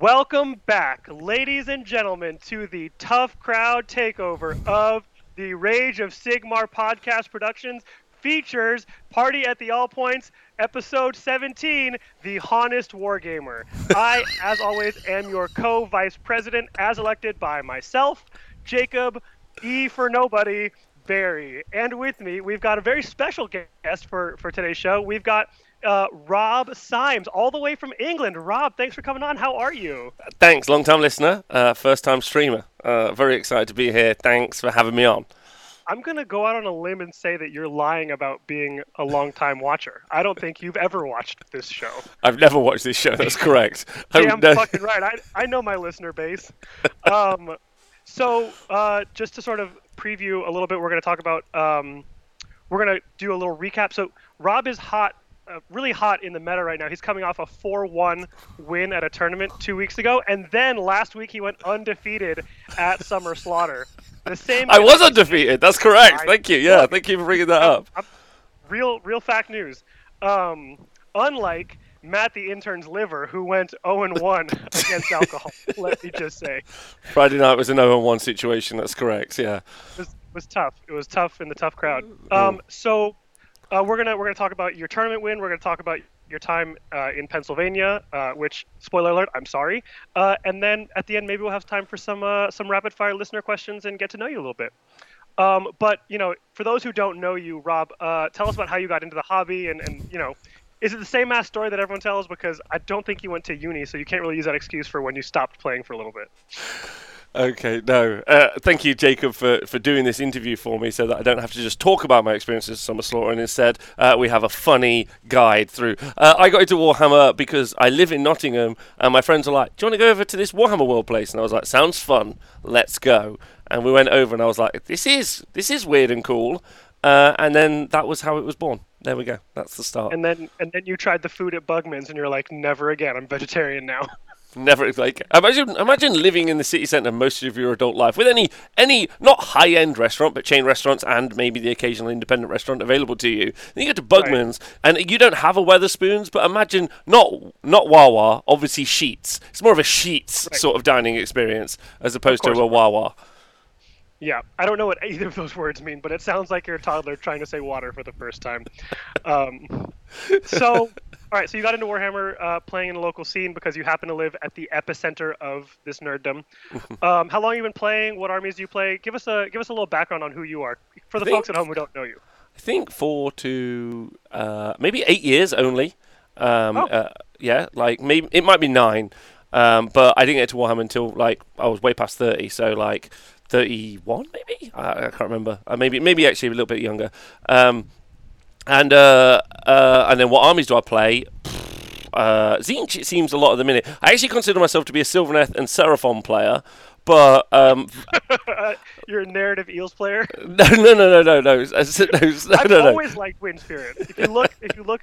Welcome back, ladies and gentlemen, to the Tough Crowd takeover of the Rage of Sigmar podcast productions features Party at the All Points, episode 17, The Honest Wargamer. I, as always, am your co-vice president, as elected by myself, Jacob E for nobody, Barry. And with me, we've got a very special guest for today's show. We've got Rob Symes, all the way from England. Rob, thanks for coming on. How are you? Thanks. Long-time listener, first-time streamer. Very excited to be here. Thanks for having me on. I'm going to go out on a limb and say that you're lying about being a long-time watcher. I don't think you've ever watched this show. I've never watched this show. That's correct. Damn fucking right. I know my listener base. So just to sort of preview a little bit, we're going to talk about we're going to do a little recap. So Rob is hot. Really hot in the meta right now. He's coming off a 4-1 win at a tournament 2 weeks ago, and then last week he went undefeated at Summer Slaughter. The same. I was undefeated. That's correct. Thank you. Yeah, thank you for bringing that up. Real fact news. Unlike Matt the intern's liver, who went 0-1 against alcohol. Let me just say. Friday night was an 0-1 situation. That's correct. Yeah. It was tough. It was tough in the tough crowd. So. We're gonna talk about your tournament win. We're gonna talk about your time in Pennsylvania, which, spoiler alert, I'm sorry. And then at the end, maybe we'll have time for some rapid fire listener questions and get to know you a little bit. But you know, for those who don't know you, Rob, tell us about how you got into the hobby, and you know, is it the same ass story that everyone tells? Because I don't think you went to uni, so you can't really use that excuse for when you stopped playing for a little bit. Okay, no. Thank you, Jacob, for doing this interview for me so that I don't have to just talk about my experiences at Summer Slaughter, and instead we have a funny guide through. I got into Warhammer because I live in Nottingham, and my friends were like, do you want to go over to this Warhammer World place? And I was like, sounds fun, let's go. And we went over, and I was like, this is weird and cool. And then that was how it was born. There we go. That's the start. And then you tried the food at Bugman's, and you're like, never again, I'm vegetarian now. Never, like, imagine living in the city centre most of your adult life with any not high-end restaurant, but chain restaurants and maybe the occasional independent restaurant available to you. Then you go to Bugman's, right, and you don't have a Wetherspoons, but imagine not Wawa, obviously Sheetz. It's more of a Sheetz sort of dining experience as opposed to a Wawa. Yeah, I don't know what either of those words mean, but it sounds like you're a toddler trying to say water for the first time. All right, so you got into Warhammer playing in a local scene because you happen to live at the epicenter of this nerddom. How long have you been playing? What armies do you play? Give us a little background on who you are for the folks at home who don't know you. I think 4 to maybe 8 years only. Yeah, like maybe it might be 9, but I didn't get to Warhammer until like I was way past 30. So like 31 maybe. I can't remember. Maybe actually a little bit younger. And then what armies do I play? Tzeentch, it seems, a lot at the minute. I actually consider myself to be a Sylvaneth and Seraphon player, but you're a narrative eels player. No. I've always liked Wind Spirit. If you look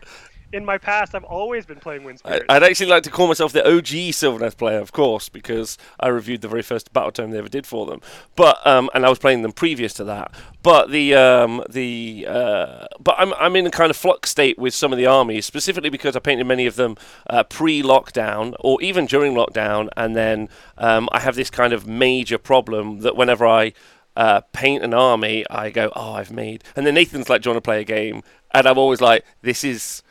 in my past, I've always been playing Wind Spirit. I'd actually like to call myself the OG Sylvaneth player, of course, because I reviewed the very first battle tome they ever did for them. But and I was playing them previous to that. But I'm in a kind of flux state with some of the armies, specifically because I painted many of them pre-lockdown or even during lockdown, and then I have this kind of major problem that whenever I paint an army, I go, oh, I've made. And then Nathan's like, do you want to play a game? And I'm always like, this is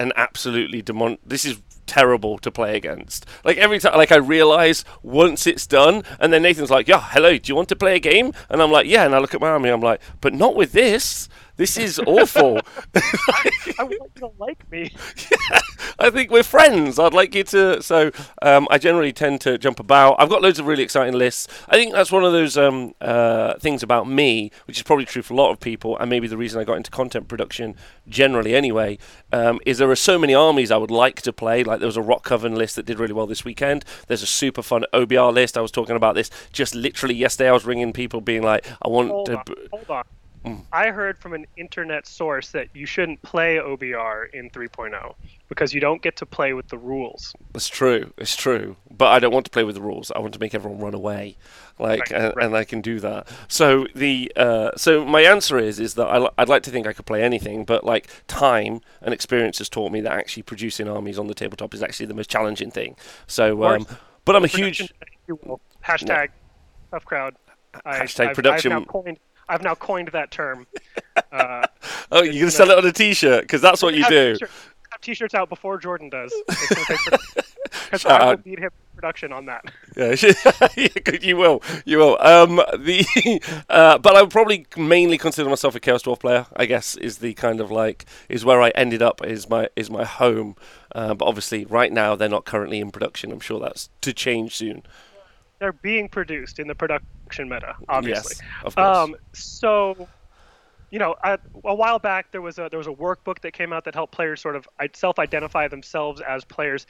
an absolutely this is terrible to play against. Like every time, like I realize once it's done, and then Nathan's like, "Yeah, hello, do you want to play a game?" And I'm like, "Yeah." And I look at my army, I'm like, "But not with this. This is awful." I want you to like me. Yeah, I think we're friends. I'd like you to. So I generally tend to jump about. I've got loads of really exciting lists. I think that's one of those things about me, which is probably true for a lot of people, and maybe the reason I got into content production generally anyway, is there are so many armies I would like to play. Like there was a Rock Coven list that did really well this weekend. There's a super fun OBR list. I was talking about this just literally yesterday. I was ringing people being like, I want to... Hold on. I heard from an internet source that you shouldn't play OBR in 3.0 because you don't get to play with the rules. It's true. It's true. But I don't want to play with the rules. I want to make everyone run away, and I can do that. So the so my answer is that I'd like to think I could play anything, but like time and experience has taught me that actually producing armies on the tabletop is actually the most challenging thing. So, but I'm a huge hashtag Tough Crowd. Hashtag production. I've now coined that term. Oh, you're going to sell it on a T-shirt, because that's what you do. I have T-shirts out before Jordan does. Because I will beat him in production on that. Yeah, you will. But I would probably mainly consider myself a Chaos Dwarf player, I guess, is the kind of like, is where I ended up, is my home. But obviously, right now, they're not currently in production. I'm sure that's to change soon. They're being produced in the production meta, obviously. Yes, of course. So, you know, a while back there was a workbook that came out that helped players sort of self-identify themselves as players.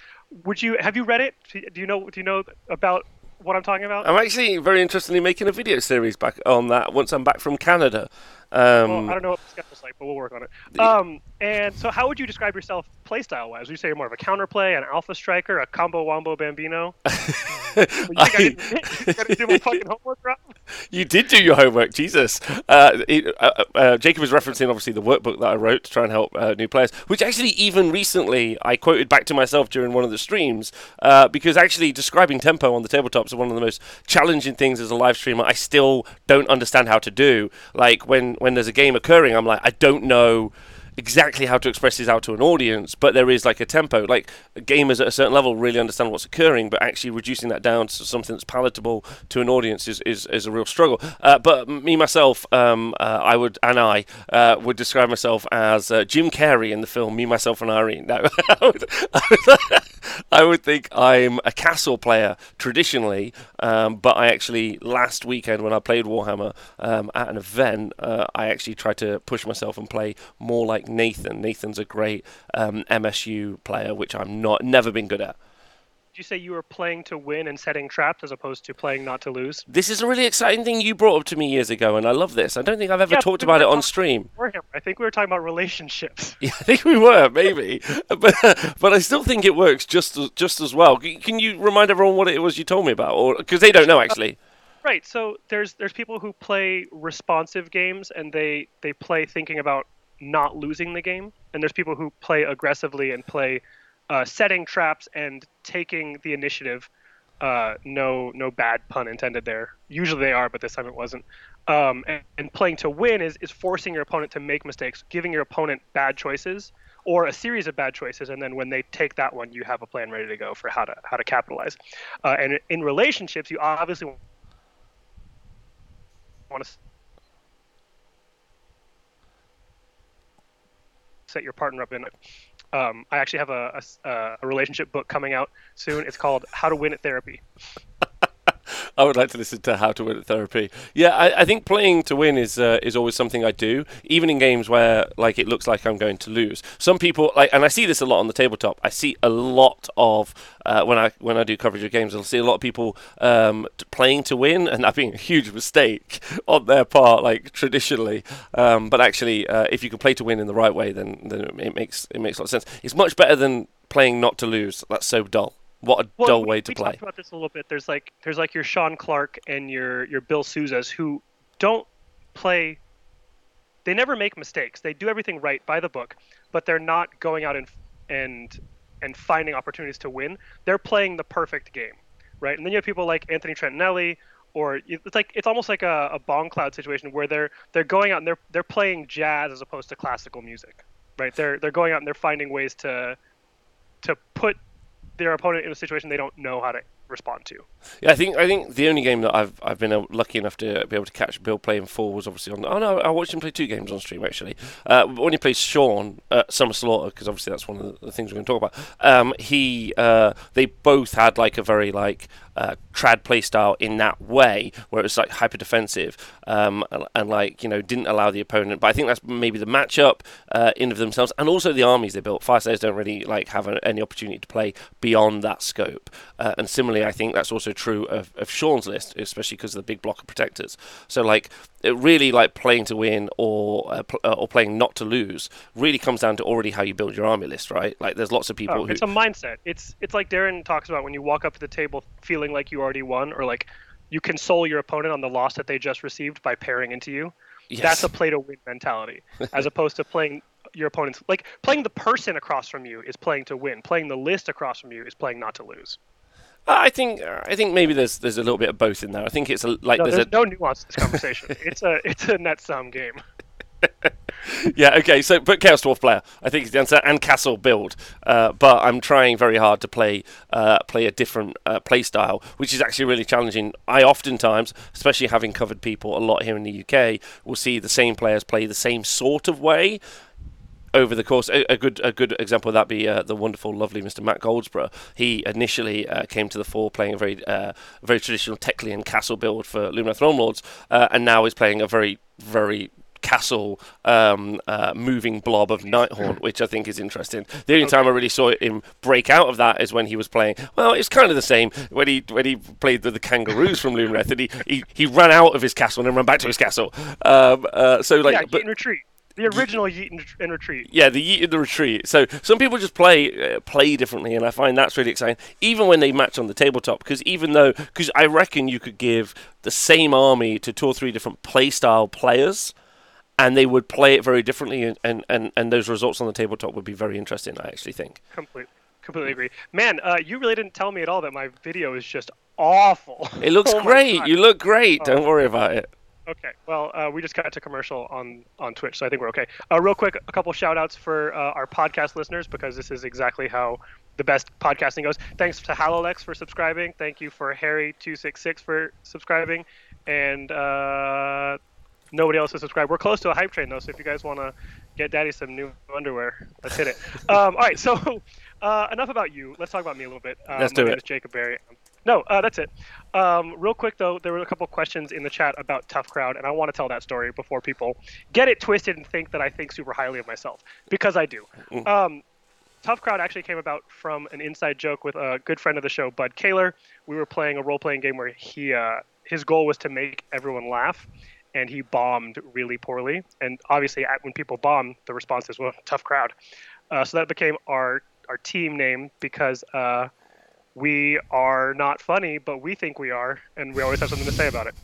Have you read it? Do you know about what I'm talking about? I'm actually very interested in making a video series back on that once I'm back from Canada. Well, I don't know what the schedule's like, but we'll work on it. And so, how would you describe yourself playstyle-wise? Would you say you're more of a counterplay, an alpha striker, a combo wombo bambino? You gotta do my fucking homework, Rob? You did do your homework, Jesus. Jacob was referencing, obviously, the workbook that I wrote to try and help new players, which actually, even recently, I quoted back to myself during one of the streams, because actually describing tempo on the tabletop is one of the most challenging things as a live streamer. I still don't understand how to do. Like, when there's a game occurring, I'm like, I don't know exactly how to express this out to an audience, but there is like a tempo. Like gamers at a certain level really understand what's occurring, but actually reducing that down to something that's palatable to an audience is a real struggle. But me myself, I would describe myself as Jim Carrey in the film Me, Myself and Irene. No, I would think I'm a castle player traditionally, but I actually last weekend when I played Warhammer at an event, I actually tried to push myself and play more like Nathan. Nathan's a great MSU player, which I'm never been good at. Did you say you were playing to win and setting traps as opposed to playing not to lose? This is a really exciting thing you brought up to me years ago, and I love this. I don't think I've ever talked about it on stream. I think we were talking about relationships. Yeah, I think we were, maybe. but I still think it works just as well. Can you remind everyone what it was you told me about? Or because they don't know, actually. Right, so there's people who play responsive games, and they play thinking about not losing the game, and there's people who play aggressively and play setting traps and taking the initiative. No bad pun intended there. Usually they are, but this time it wasn't. And playing to win is forcing your opponent to make mistakes, giving your opponent bad choices or a series of bad choices, and then when they take that one, you have a plan ready to go for how to capitalize. And in relationships, you obviously want to set your partner up in it. I actually have a relationship book coming out soon. It's called How to Win at Therapy. I would like to listen to How to Win at Therapy. Yeah, I think playing to win is always something I do, even in games where like it looks like I'm going to lose. Some people like, and I see this a lot on the tabletop. I see a lot of when I do coverage of games, I'll see a lot of people playing to win, and that being a huge mistake on their part, like traditionally. But actually, if you can play to win in the right way, then it makes a lot of sense. It's much better than playing not to lose. That's so dull. What a dull way to play. We talked about this a little bit. There's like your Sean Clark and your Bill Souzas who don't play. They never make mistakes. They do everything right by the book, but they're not going out and finding opportunities to win. They're playing the perfect game, right? And then you have people like Anthony Trentinelli, or it's almost like a bomb cloud situation where they're going out and they're playing jazz as opposed to classical music, right? They're going out and they're finding ways to put their opponent in a situation they don't know how to respond to. Yeah, I think the only game that I've been lucky enough to be able to catch Bill playing full was obviously on. Oh no, I watched him play two games on stream actually. When he plays Sean at Summer Slaughter, because obviously that's one of the things we're going to talk about. They both had like a very like trad playstyle in that way, where it was like hyper defensive and like, you know, didn't allow the opponent. But I think that's maybe the matchup in of themselves, and also the armies they built. Fireslayers don't really like have any opportunity to play beyond that scope. And similarly, I think that's also true of Sean's list, especially because of the big block of protectors. So like, it really like playing to win or playing not to lose really comes down to already how you build your army list, right? Like, there's lots of people who... It's a mindset. It's like Darren talks about when you walk up to the table feeling like you already won, or like you console your opponent on the loss that they just received by pairing into you. Yes. That's a play-to-win mentality, as opposed to playing your opponent's... Like, playing the person across from you is playing to win. Playing the list across from you is playing not to lose. I think maybe there's a little bit of both in there. I think it's there's no nuance to this conversation. it's a net sum game. Yeah, okay. So, but Chaos Dwarf player, I think is the answer, and Castle build. But I'm trying very hard to play a different play style, which is actually really challenging. I oftentimes, especially having covered people a lot here in the UK, will see the same players play the same sort of way. Over the course, a good example of that be the wonderful, lovely Mr. Matt Goldsborough. He initially came to the fore playing a very traditional Teclian castle build for Lumina Throne Lords, and now is playing a very, very castle moving blob of Nighthaunt, which I think is interesting. The only time I really saw him break out of that is when he was playing, well, it's kind of the same when he played the kangaroos from Lumineth, and he ran out of his castle and then ran back to his castle. In retreat. The original Yeet and Retreat. Yeah, the Yeet and the Retreat. So some people just play differently, and I find that's really exciting, even when they match on the tabletop, because I reckon you could give the same army to 2 or 3 different playstyle players, and they would play it very differently, and those results on the tabletop would be very interesting, I actually think. Completely agree. Man, you really didn't tell me at all that my video is just awful. It looks great. You look great. Oh. Don't worry about it. Okay, well, we just got to commercial on Twitch, so I think we're okay. Real quick, a couple shout-outs for our podcast listeners, because this is exactly how the best podcasting goes. Thanks to Halolex for subscribing. Thank you for Harry266 for subscribing. And nobody else has subscribed. We're close to a hype train, though, so if you guys want to get Daddy some new underwear, let's hit it. All right, so enough about you. Let's talk about me a little bit. Let's do it. My name is Jacob Berry. No, that's it. Real quick, though, there were a couple of questions in the chat about Tough Crowd, and I want to tell that story before people get it twisted and think that I think super highly of myself, because I do. Tough Crowd actually came about from an inside joke with a good friend of the show, Bud Kaler. We were playing a role-playing game where his goal was to make everyone laugh, and he bombed really poorly. And obviously, when people bomb, the response is, well, Tough Crowd. So that became our team name, because... we are not funny, but we think we are, and we always have something to say about it.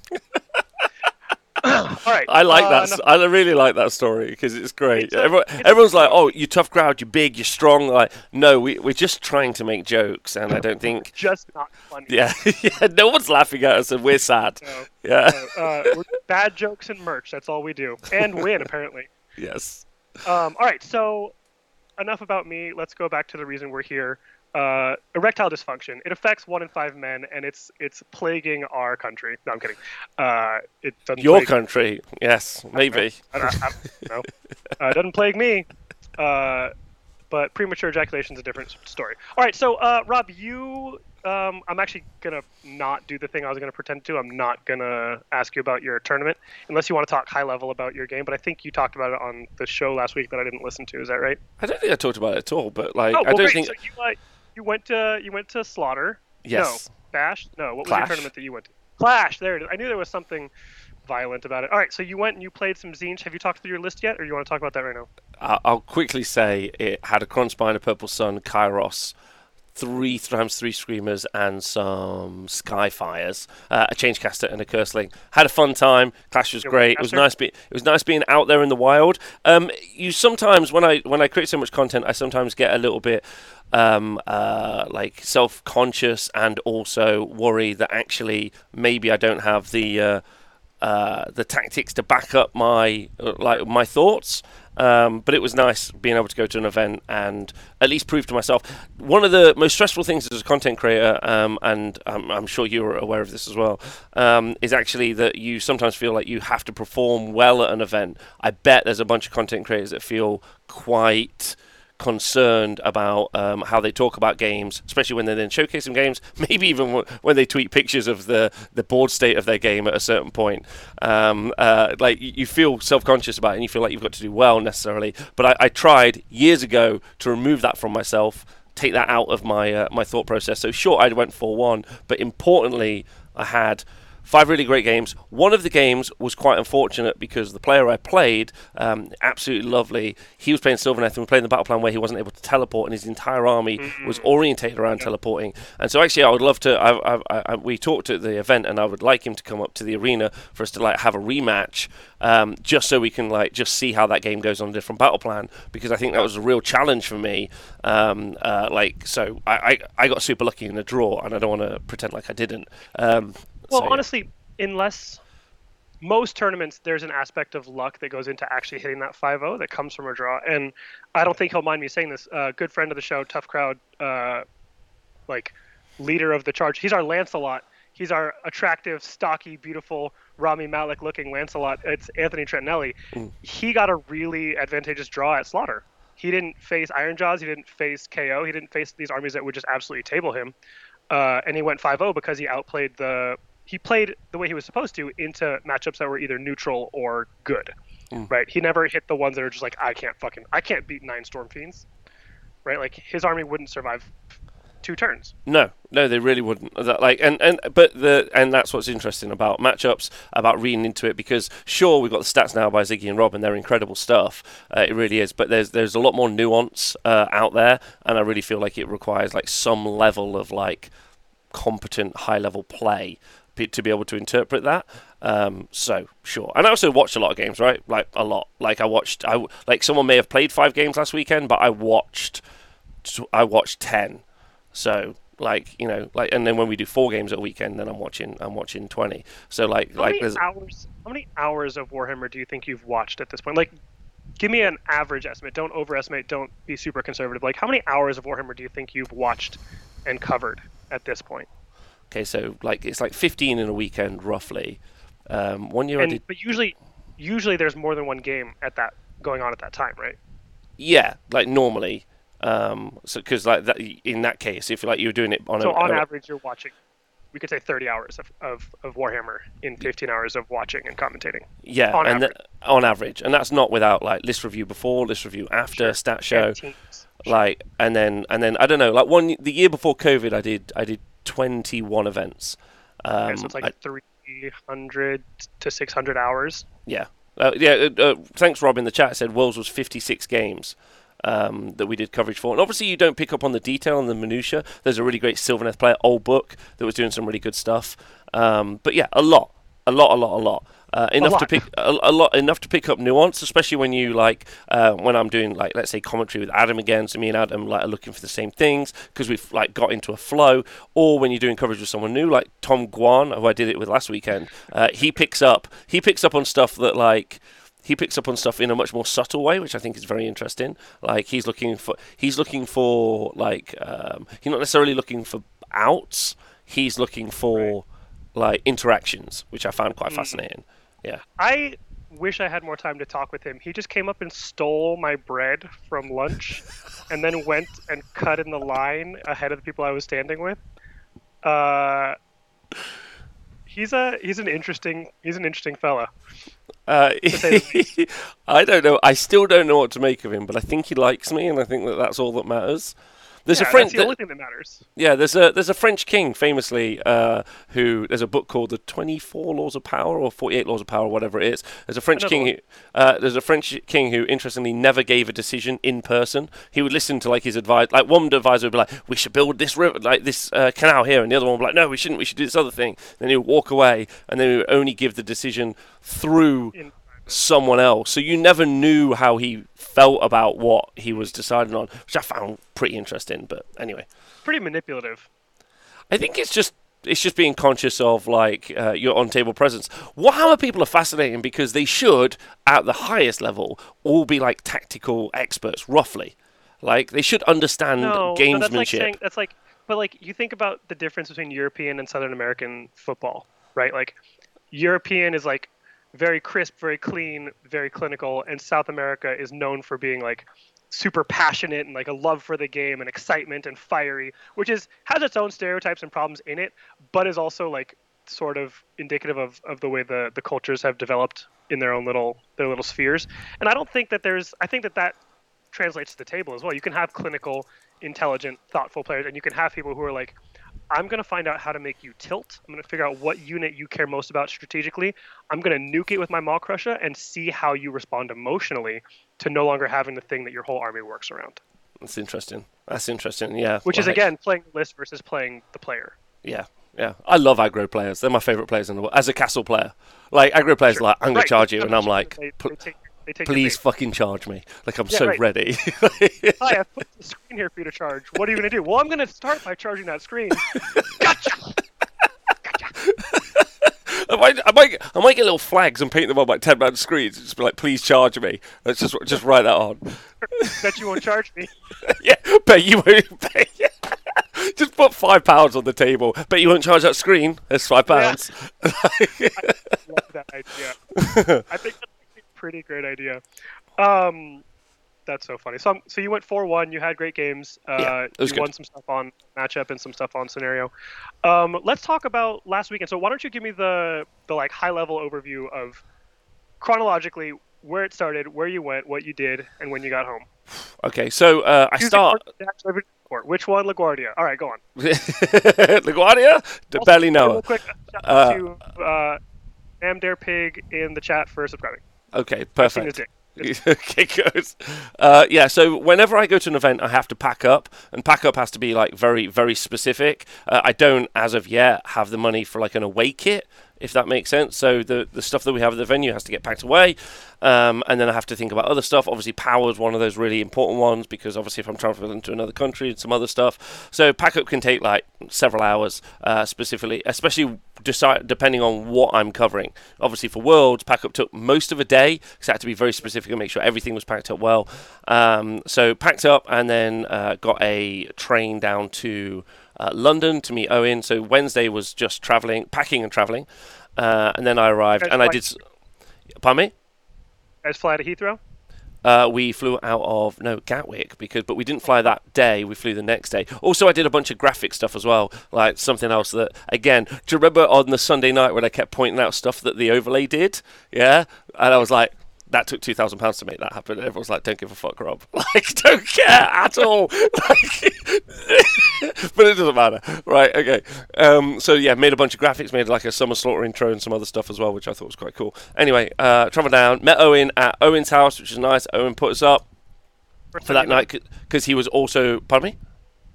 All right. I like that. I really like that story, because it's great. Everyone's like, "Oh, you Tough Crowd, you're big, you're strong." Like, no, we're just trying to make jokes, and I don't think just not funny. Yeah, yeah. No one's laughing at us, and we're sad. No, yeah, no. We're bad jokes and merch. That's all we do, and win apparently. Yes. All right. So enough about me. Let's go back to the reason we're here. Erectile dysfunction. It affects 1 in 5 men, and it's plaguing our country. No, I'm kidding. It doesn't. Your country? Yes, maybe. I don't know. It doesn't plague me. But premature ejaculation is a different story. All right, so Rob, you. I'm actually gonna not do the thing I was gonna pretend to. I'm not gonna ask you about your tournament unless you want to talk high level about your game. But I think you talked about it on the show last week that I didn't listen to. Is that right? I don't think I talked about it at all. But like, I don't think. So you went to Slaughter. Yes. No. Bash. No. What Clash was your tournament that you went to? Clash. There it is. I knew there was something violent about it. All right. So you went and you played some Tzeentch. Have you talked through your list yet, or you want to talk about that right now? I'll quickly say it had a Cronspine, Purple Sun, Kairos, 3 times 3 screamers, and some Skyfires, a Changecaster, and a Curseling. Had a fun time. Clash was great. It was nice. It was nice being out there in the wild. You sometimes, when I create so much content, I sometimes get a little bit like self-conscious, and also worry that actually maybe I don't have the tactics to back up my thoughts. But it was nice being able to go to an event and at least prove to myself. One of the most stressful things as a content creator, and I'm sure you're aware of this as well, is actually that you sometimes feel like you have to perform well at an event. I bet there's a bunch of content creators that feel quite concerned about how they talk about games, especially when they're then showcasing games, maybe even when they tweet pictures of the board state of their game at a certain point. Like, you feel self-conscious about it and you feel like you've got to do well necessarily. But I tried years ago to remove that from myself, take that out of my my thought process. So sure, I went 4-1, but importantly, I had 5 really great games. One of the games was quite unfortunate because the player I played, absolutely lovely, he was playing Sylvaneth and we were playing the battle plan where he wasn't able to teleport, and his entire army was orientated around teleporting. And so actually I would love to, we talked at the event, and I would like him to come up to the arena for us to like have a rematch, just so we can like just see how that game goes on a different battle plan, because I think that was a real challenge for me. So I got super lucky in a draw, and I don't want to pretend like I didn't. Honestly, unless most tournaments, there's an aspect of luck that goes into actually hitting that 5-0 that comes from a draw. And I don't think he'll mind me saying this. Good friend of the show, Tough Crowd, leader of the charge. He's our Lancelot. He's our attractive, stocky, beautiful, Rami Malek-looking Lancelot. It's Anthony Trentinelli. Mm. He got a really advantageous draw at Slaughter. He didn't face Iron Jaws. He didn't face KO. He didn't face these armies that would just absolutely table him. And he went 5-0 because he outplayed the... He played the way he was supposed to into matchups that were either neutral or good, right? He never hit the ones that are just like, I can't beat 9 Storm Fiends, right? Like, his army wouldn't survive 2 turns. No, they really wouldn't. But that's what's interesting about matchups, about reading into it, because sure, we've got the stats now by Ziggy and Rob, and they're incredible stuff. It really is. But there's a lot more nuance out there, and I really feel like it requires like some level of like competent high level play to be able to interpret that. So sure, and I also watched a lot of games, right? Like a lot. Like I watched someone may have played 5 games last weekend, but I watched 10. So, and then when we do 4 games a weekend, then I'm watching 20. So, how many hours of Warhammer do you think you've watched at this point? Like, give me an average estimate. Don't overestimate. Don't be super conservative. Like, how many hours of Warhammer do you think you've watched and covered at this point? Okay, so it's 15 in a weekend, roughly. One year I did. But usually there's more than one game going on at that time, right? Yeah, normally. Because in that case, if you were doing it on average, you're watching, we could say 30 hours of Warhammer in 15 hours of watching and commentating. Yeah, on average, and that's not without list review before, list review after, sure. Stat show, and then I don't know. The year before COVID, I did 21 events. So it's 300 to 600 hours. Yeah, thanks, Rob in the chat said Worlds was 56 games. That we did coverage for, and obviously you don't pick up on the detail and the minutiae. There's a really great Sylvaneth player, old book, that was doing some really good stuff. But yeah, a lot. Enough to pick up nuance, especially when you when I'm doing let's say commentary with Adam again. So me and Adam are looking for the same things because we've got into a flow. Or when you're doing coverage with someone new, like Tom Guan, who I did it with last weekend, he picks up on stuff that He picks up on stuff in a much more subtle way, which I think is very interesting. He's looking for he's not necessarily looking for outs. He's looking for interactions, which I found quite fascinating. Yeah. I wish I had more time to talk with him. He just came up and stole my bread from lunch, and then went and cut in the line ahead of the people I was standing with. He's an interesting fella. I don't know. I still don't know what to make of him, but I think he likes me, and I think that's all that matters. That's the only thing that matters. Yeah, there's a French king, famously, who there's a book called The 24 Laws of Power or 48 Laws of Power, whatever it is. There's a French king who interestingly never gave a decision in person. He would listen to his advice. One advisor would be "We should build this river, this canal here," and the other one would be "No, we shouldn't. We should do this other thing." Then he would walk away, and then he would only give the decision through someone else. So you never knew how he felt about what he was deciding on, which I found pretty interesting. But anyway, pretty manipulative. I think it's just being conscious of your on-table presence. Warhammer people are fascinating because they should, at the highest level, all be tactical experts, roughly. They should understand gamesmanship. You think about the difference between European and Southern American football, right? European is very crisp, very clean, very clinical, and South America is known for being super passionate and like a love for the game and excitement and fiery, which is has its own stereotypes and problems in it, but is also like sort of indicative of the way the cultures have developed in their own little spheres. And I don't think that there's I think that translates to the table as well. You can have clinical, intelligent, thoughtful players, and you can have people who are like, I'm going to find out how to make you tilt. I'm going to figure out what unit you care most about strategically. I'm going to nuke it with my Maw Crusher and see how you respond emotionally to no longer having the thing that your whole army works around. That's interesting, yeah. Which is, again, playing the list versus playing the player. Yeah. I love aggro players. They're my favorite players in the world. As a castle player, like aggro players are like, I'm going to charge you, and I'm like... Please fucking charge me. Like, I'm so ready. Hi, I've put the screen here for you to charge. What are you going to do? Well, I'm going to start by charging that screen. Gotcha! I might get little flags and paint them on like 10-man screens and just be like, please charge me. Let's just write that on. Bet you won't charge me. Yeah, bet you won't pay. Just put £5 on the table. Bet you won't charge that screen. That's £5. Yeah. I love that idea. I think that's pretty great idea. That's so funny. So you went 4-1. You had great games. You won some stuff on matchup and some stuff on scenario. Let's talk about last weekend. So why don't you give me the like high level overview of chronologically where it started, where you went, what you did, and when you got home. Okay, so which one? LaGuardia. All right, go on. LaGuardia? Barely Noah. Real quick, shout out to Amdarepig in the chat for subscribing. Okay, perfect. Okay, good. So whenever I go to an event, I have to pack up, and pack up has to be like very, very specific. I don't, as of yet, have the money for like an away kit, if that makes sense. So the stuff that we have at the venue has to get packed away, and then I have to think about other stuff. Obviously, power is one of those really important ones, because obviously if I'm traveling to another country and some other stuff. So pack-up can take like several hours, specifically, especially depending on what I'm covering. Obviously, for Worlds, pack-up took most of a day, because I had to be very specific and make sure everything was packed up well. So packed up, and then got a train down to... London to meet Owen. So Wednesday was just traveling, packing and traveling, and then I arrived. And I did. Pardon me. Guys, fly to Heathrow. We flew out of Gatwick, but we didn't fly that day. We flew the next day. Also, I did a bunch of graphic stuff as well, like something else that again. Do you remember on the Sunday night when I kept pointing out stuff that the overlay did? Yeah, and I was like. That took £2,000 to make that happen. Everyone's like, don't give a fuck, Rob. Like, don't care at all. But it doesn't matter. Right, okay. Made a bunch of graphics, made like a Summer Slaughter intro and some other stuff as well, which I thought was quite cool. Anyway, travelled down, met Owen at Owen's house, which is nice. Owen put us up for that night because he was also... Pardon me?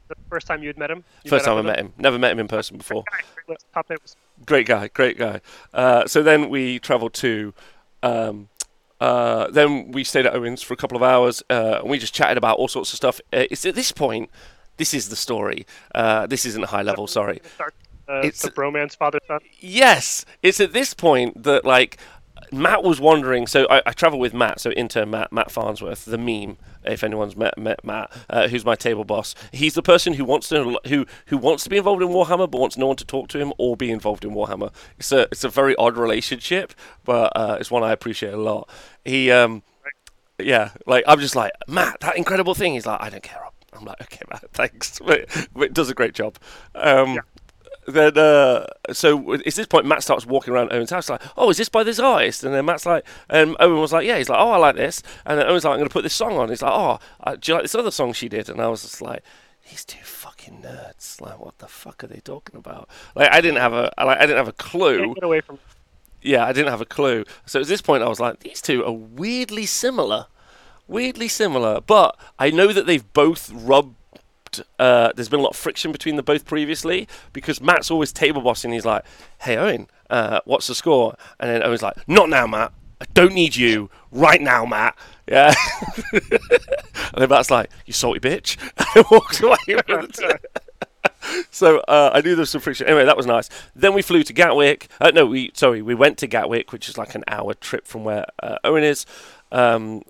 The first time you'd met him? First time I met him. Never met him in person before. Great guy. So then we travelled to... then we stayed at Owen's for a couple of hours, and we just chatted about all sorts of stuff. It's at this point, this is the story. This isn't high level, sorry. It's the bromance father-son. Yes, it's at this point that like Matt was wondering. So I travel with Matt, so intern Matt Farnsworth, the meme. If anyone's met Matt, who's my table boss, he's the person who wants to be involved in Warhammer but wants no one to talk to him or be involved in Warhammer. It's a very odd relationship, but it's one I appreciate a lot. He, I'm just like Matt, that incredible thing. He's like, I don't care. I'm like, okay, Matt, thanks. But does a great job. Then, so at this point, Matt starts walking around Owen's house like, oh, is this by this artist? And then Matt's like, and Owen was like, yeah. He's like, oh, I like this. And then Owen's like, I'm going to put this song on. He's like, oh, do you like this other song she did? And I was just like, these two fucking nerds. Like, what the fuck are they talking about? Like, I didn't have a clue. Can't get away from. Yeah, I didn't have a clue. So at this point, I was like, these two are weirdly similar. But I know that they've both rubbed. There's been a lot of friction between the both previously because Matt's always table bossing. He's like, hey, Owen, what's the score? And then Owen's like, not now, Matt. I don't need you right now, Matt. Yeah. And then Matt's like, you salty bitch. And walks away. So I knew there was some friction. Anyway, that was nice. Then we flew to Gatwick. We went to Gatwick, which is like an hour trip from where Owen is. And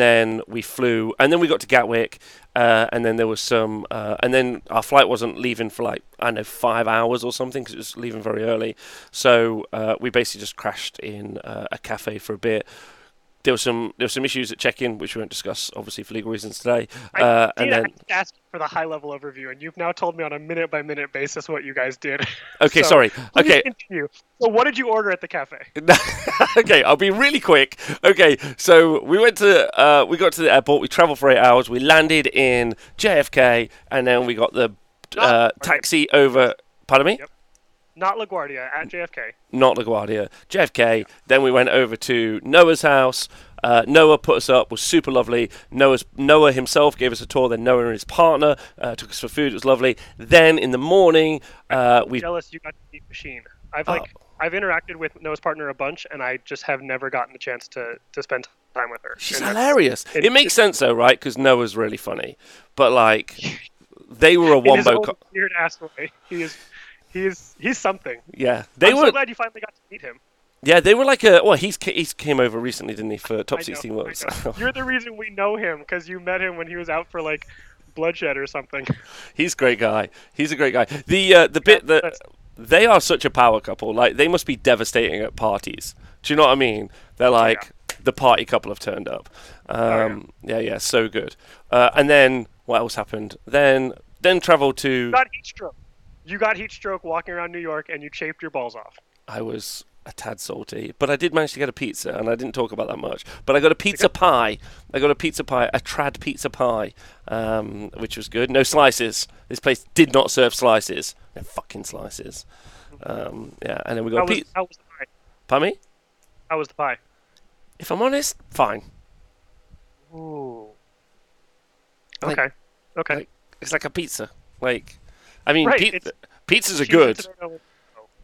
then we flew, and then we got to Gatwick, and then there was some, and then our flight wasn't leaving for like, I don't know, 5 hours or something, because it was leaving very early, so we basically just crashed in a cafe for a bit, There were some issues at check-in, which we won't discuss, obviously, for legal reasons today. I asked for the high-level overview, and you've now told me on a minute-by-minute basis what you guys did. Okay, so, sorry. Okay. Continue. So what did you order at the cafe? Okay, I'll be really quick. Okay, so we got to the airport, we traveled for 8 hours, we landed in JFK, and then we got the taxi over... Pardon me? Yep. Not LaGuardia, at JFK. Not LaGuardia, JFK. Then we went over to Noah's house. Noah put us up, was super lovely. Noah himself gave us a tour. Then Noah and his partner took us for food. It was lovely. Then in the morning, we. I'm jealous you got to meet Machine. I've interacted with Noah's partner a bunch, and I just have never gotten the chance to spend time with her. She's hilarious. It makes sense though, right? Because Noah's really funny. But like, they were a wombo. Weird ass way. He's something. Yeah, I'm so glad you finally got to meet him. Yeah, they were like he's came over recently, didn't he, for Top 16 Worlds? You're the reason we know him because you met him when he was out for like bloodshed or something. He's a great guy. They are such a power couple. Like they must be devastating at parties. Do you know what I mean? They're like the party couple have turned up. So good. And then what else happened? Then travel to. You got heat stroke walking around New York, and you chafed your balls off. I was a tad salty, but I did manage to get a pizza, and I didn't talk about that much. But I got a pizza pie. A trad pizza pie, which was good. No slices. This place did not serve slices. No fucking slices. And then we got a pizza. How was the pie? Pardon me? How was the pie? If I'm honest, fine. Ooh. Okay. Like, it's like a pizza. Like... I mean, right, pizzas are good.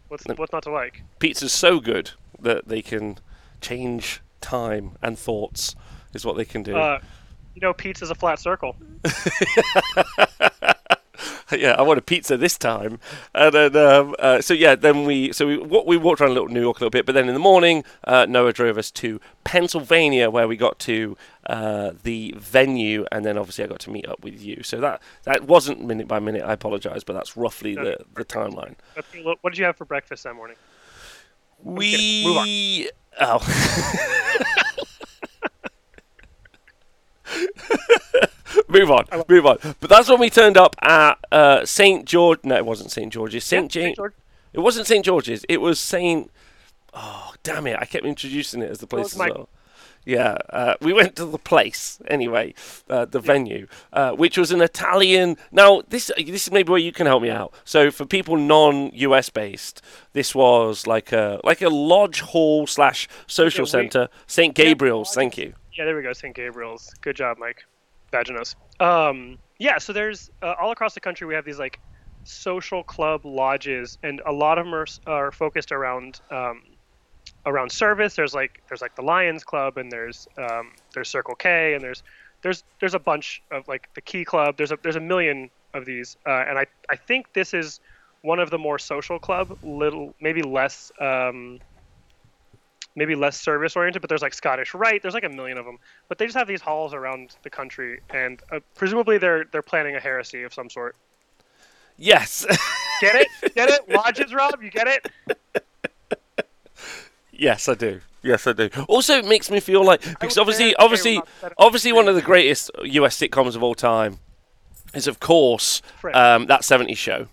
What's not to like? Pizza's so good that they can change time and thoughts, is what they can do. Pizza's a flat circle. Yeah, I want a pizza this time. And then, we walked around New York a little bit, but then in the morning, Noah drove us to Pennsylvania, where we got to the venue, and then obviously I got to meet up with you. So that wasn't minute by minute. I apologize, but that's roughly the timeline. What did you have for breakfast that morning? Move on. But that's when we turned up at St. George. No, it wasn't St. George's. St. George. It wasn't St. George's. It was St. Oh, damn it. I kept introducing it as the place as well. Yeah. We went to the place, anyway, venue, which was an Italian. Now, this is maybe where you can help me out. So for people non-US based, this was like a lodge hall / social centre. St. Gabriel's. Thank you. Yeah, there we go. St. Gabriel's. Good job, Mike. Vaginos. So there's all across the country we have these like social club lodges, and a lot of them are focused around service. There's like the Lions Club, and there's Circle K, and there's a bunch of like the Key Club. There's a million of these, and I think this is one of the more social club, maybe less service oriented, but there's like Scottish Rite. There's like a million of them, but they just have these halls around the country, and presumably they're planning a heresy of some sort. Yes. Get it? Lodges, Rob, you get it? Yes, I do. Also, it makes me feel like, because obviously, one of the greatest US sitcoms of all time is, of course, that 70s show.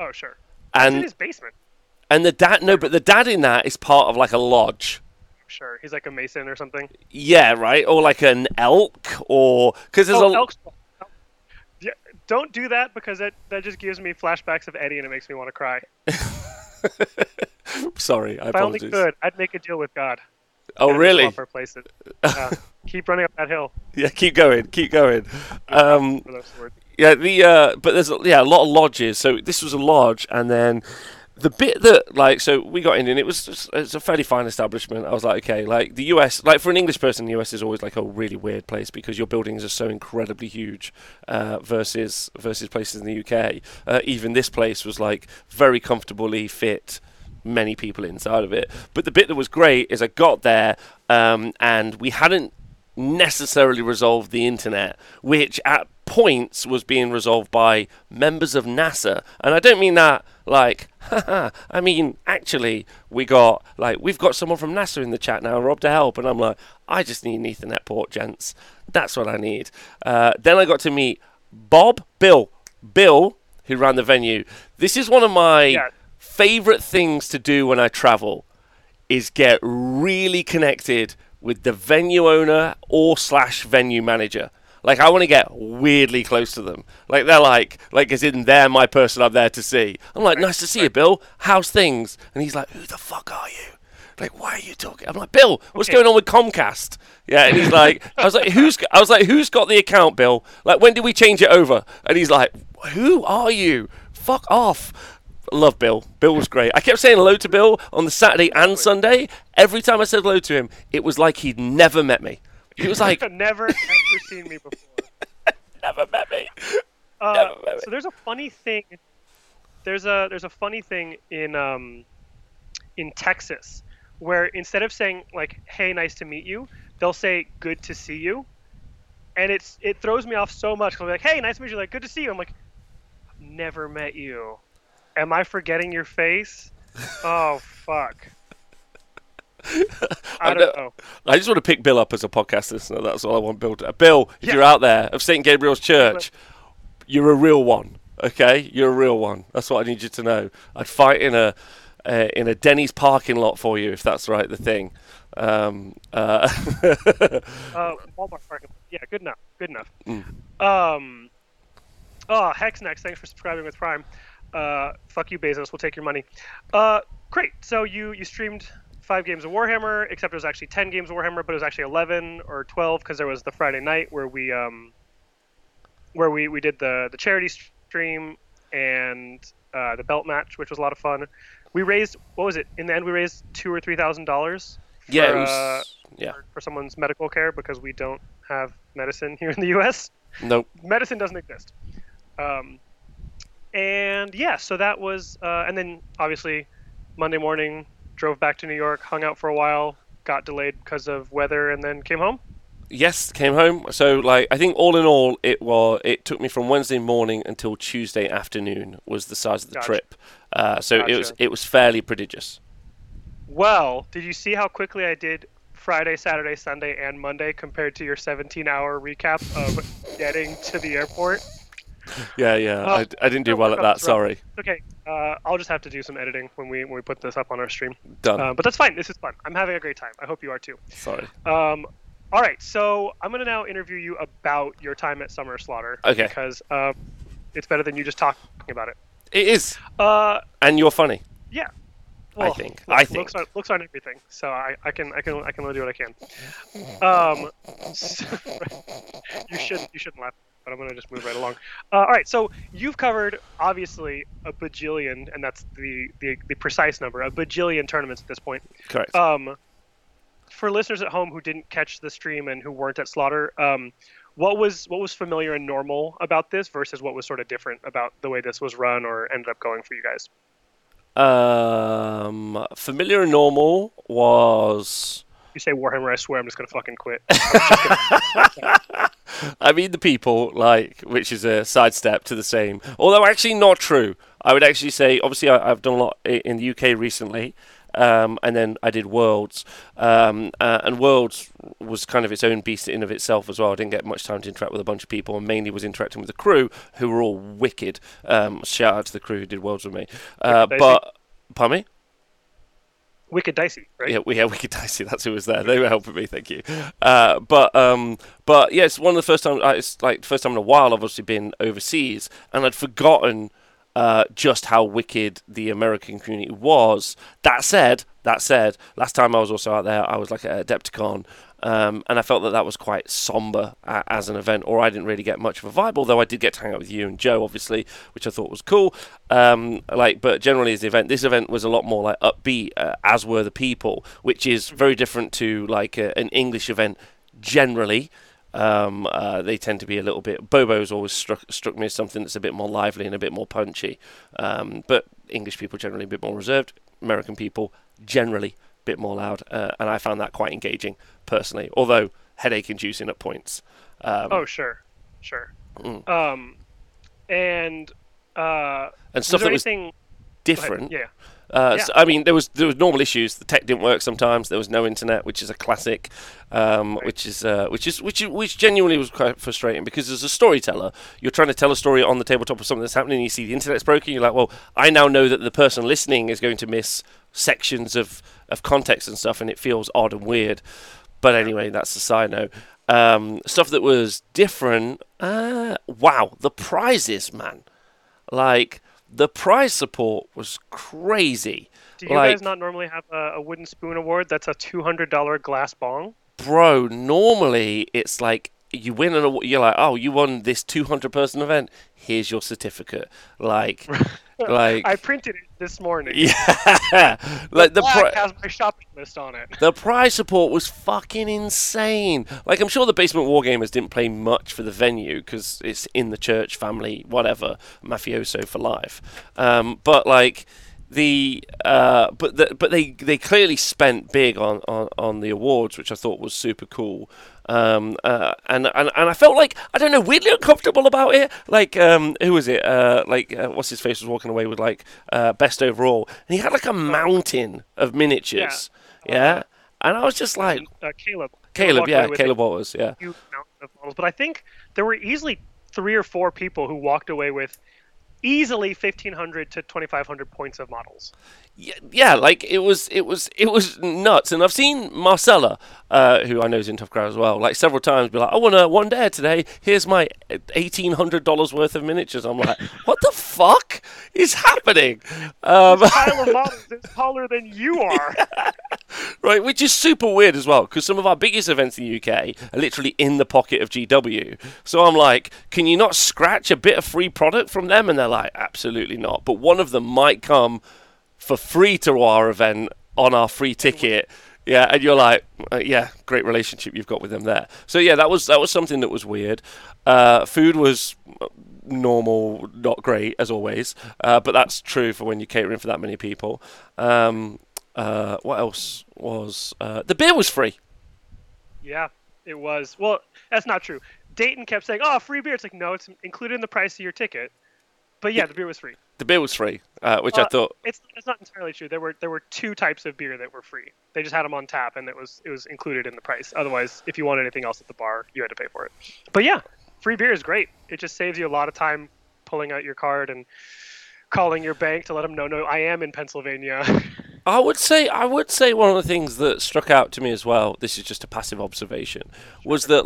Oh, sure. And it's in his basement. And the dad in that is part of like a lodge. Sure, he's like a mason or something. Yeah, right, or like an elk, or because there's elks. Yeah, don't do that because that just gives me flashbacks of Eddie and it makes me want to cry. Sorry, I apologize. If I only could, I'd make a deal with God. Oh, really? Keep running up that hill. Yeah, keep going. Yeah, but there's a lot of lodges. So this was a lodge, and then. The bit that, like, so we got in, and it's a fairly fine establishment. I was like, okay, like, the US, like, for an English person, the US is always, like, a really weird place because your buildings are so incredibly huge versus places in the UK. Even this place was, like, very comfortably fit, many people inside of it. But the bit that was great is I got there, and we hadn't necessarily resolved the internet, which at points was being resolved by members of NASA. And I don't mean that like, haha, I mean, actually, we've got someone from NASA in the chat now, Rob, to help. And I'm like, I just need an Ethernet port, gents. That's what I need. Then I got to meet Bill, who ran the venue. This is one of my favorite things to do when I travel, is get really connected with the venue owner or / venue manager. Like, I want to get weirdly close to them. Like, they're like, as in, they're my person I'm there to see. I'm like, nice to see you, Bill. How's things? And he's like, who the fuck are you? Like, why are you talking? I'm like, Bill, what's going on with Comcast? Yeah, and he's like, who's got the account, Bill? Like, when do we change it over? And he's like, who are you? Fuck off. Love Bill. Bill was great. I kept saying hello to Bill on the Saturday and Sunday. Every time I said hello to him, it was like he'd never met me. He was like, never seen me before. Never met me. So there's a funny thing. There's a funny thing in Texas where instead of saying like, "Hey, nice to meet you," they'll say, "Good to see you," and it throws me off so much. I'll be like, "Hey, nice to meet you," like, "Good to see you." I'm like, "I've never met you. Am I forgetting your face? Oh, fuck." I don't know. I just want to pick Bill up as a podcast listener. That's all I want Bill to do. Bill, if you're out there of St. Gabriel's Church, you're a real one, okay? You're a real one. That's what I need you to know. I'd fight in a Denny's parking lot for you, if that's right, the thing. Walmart parking lot. Yeah, good enough. Hexnex, thanks for subscribing with Prime. Fuck you, Bezos. We'll take your money. Great. So you streamed 5 games of Warhammer, except it was actually 10 games of Warhammer, but it was actually 11 or 12 because there was the Friday night where we did the charity stream and the belt match, which was a lot of fun. We raised, what was it? In the end, we raised $2,000 or $3,000. For someone's medical care because we don't have medicine here in the U.S. Nope, medicine doesn't exist. And yeah, so that was, and then obviously Monday morning, drove back to New York, hung out for a while, got delayed because of weather, and then came home? Yes, came home. So, like, I think all in all, it took me from Wednesday morning until Tuesday afternoon was the size of the trip. It was fairly prodigious. Well, did you see how quickly I did Friday, Saturday, Sunday, and Monday compared to your 17-hour recap of getting to the airport? Yeah. I didn't do well at that. Sorry. Okay. I'll just have to do some editing when we put this up on our stream. Done. But that's fine. This is fun. I'm having a great time. I hope you are too. Sorry. All right. So I'm going to now interview you about your time at Summer Slaughter. Okay. Because it's better than you just talking about it. It is. And you're funny. Yeah. Well, I think. Looks on everything. So I can only do what I can. So, you shouldn't laugh. But I'm going to just move right along. All right, so you've covered, obviously, a bajillion, and that's the precise number, a bajillion tournaments at this point. Correct. For listeners at home who didn't catch the stream and who weren't at Slaughter, what was familiar and normal about this versus what was sort of different about the way this was run or ended up going for you guys? Familiar and normal was... You say Warhammer, I swear I'm just going to fucking quit. I mean, the people, like, which is a sidestep to the same. Although, actually, not true. I would actually say, obviously, I've done a lot in the UK recently, and then I did Worlds. And Worlds was kind of its own beast in of itself as well. I didn't get much time to interact with a bunch of people, and mainly was interacting with the crew, who were all wicked. Shout out to the crew who did Worlds with me. But, pardon me? Wicked Dicey, right? Yeah, Wicked Dicey. That's who was there. They were helping me. Thank you. But yeah, it's one of the first time. It's like the first time in a while I've obviously been overseas, and I'd forgotten just how wicked the American community was. That said, last time I was also out there, I was like at Adepticon, and I felt that was quite somber as an event, or I didn't really get much of a vibe, although I did get to hang out with you and Joe, obviously, which I thought was cool. But generally as the event, this event was a lot more like upbeat, as were the people, which is very different to like an English event generally. They tend to be a little bit... Bobo's always struck me as something that's a bit more lively and a bit more punchy. But English people generally a bit more reserved. American people generally a bit more loud. And I found that quite engaging, personally. Although headache-inducing at points. Sure. And stuff that was... Anything... different. But, yeah. So, I mean, there was normal issues. The tech didn't work sometimes. There was no internet, which is a classic. Which genuinely was quite frustrating, because as a storyteller, you're trying to tell a story on the tabletop of something that's happening, and you see the internet's broken. You're like, well, I now know that the person listening is going to miss sections of context and stuff, and it feels odd and weird. But anyway, that's a side note. Stuff that was different. Wow, the prizes, man! Like, the prize support was crazy. Do you guys not normally have a wooden spoon award? That's a $200 glass bong. Bro, normally it's like you win an award. You're like, oh, you won this 200-person event. Here's your certificate. Like, like I printed it this morning. Yeah, like the black has my shopping list on it. The prize support was fucking insane. Like, I'm sure the Basement Wargamers didn't play much for the venue because it's in the church, family, whatever, mafioso for life. But like. But they clearly spent big on the awards, which I thought was super cool. And I felt like, I don't know, weirdly uncomfortable about it. Like, who was it? What's his face was walking away with best overall, and he had like a mountain of miniatures. Yeah. And I was just like, Caleb Waters, yeah. Huge mountain of models, but I think there were easily 3 or 4 people who walked away with. Easily 1,500 to 2,500 points of models. Yeah, like it was nuts. And I've seen Marcella, who I know is in Tough Crowd as well, like several times be like, I want to one day today. Here's my $1,800 worth of miniatures. I'm like, what the fuck is happening? This pile of models is taller than you are. Yeah. Right, which is super weird as well, because some of our biggest events in the UK are literally in the pocket of GW. So I'm like, can you not scratch a bit of free product from them? And they're like, absolutely not. But one of them might come for free to our event on our free ticket. Yeah, and you're like, yeah, great relationship you've got with them there. So yeah, that was something that was weird. Food was normal, not great as always, but that's true for when you're catering for that many people. What else was... the beer was free. Yeah, it was. Well, that's not true. Dayton kept saying, oh, free beer. It's like, no, it's included in the price of your ticket. But yeah, the beer was free. The beer was free, which I thought... It's not entirely true. There were 2 types of beer that were free. They just had them on tap, and it was included in the price. Otherwise, if you wanted anything else at the bar, you had to pay for it. But yeah, free beer is great. It just saves you a lot of time pulling out your card and calling your bank to let them know, no, I am in Pennsylvania. I would say one of the things that struck out to me as well, this is just a passive observation, was that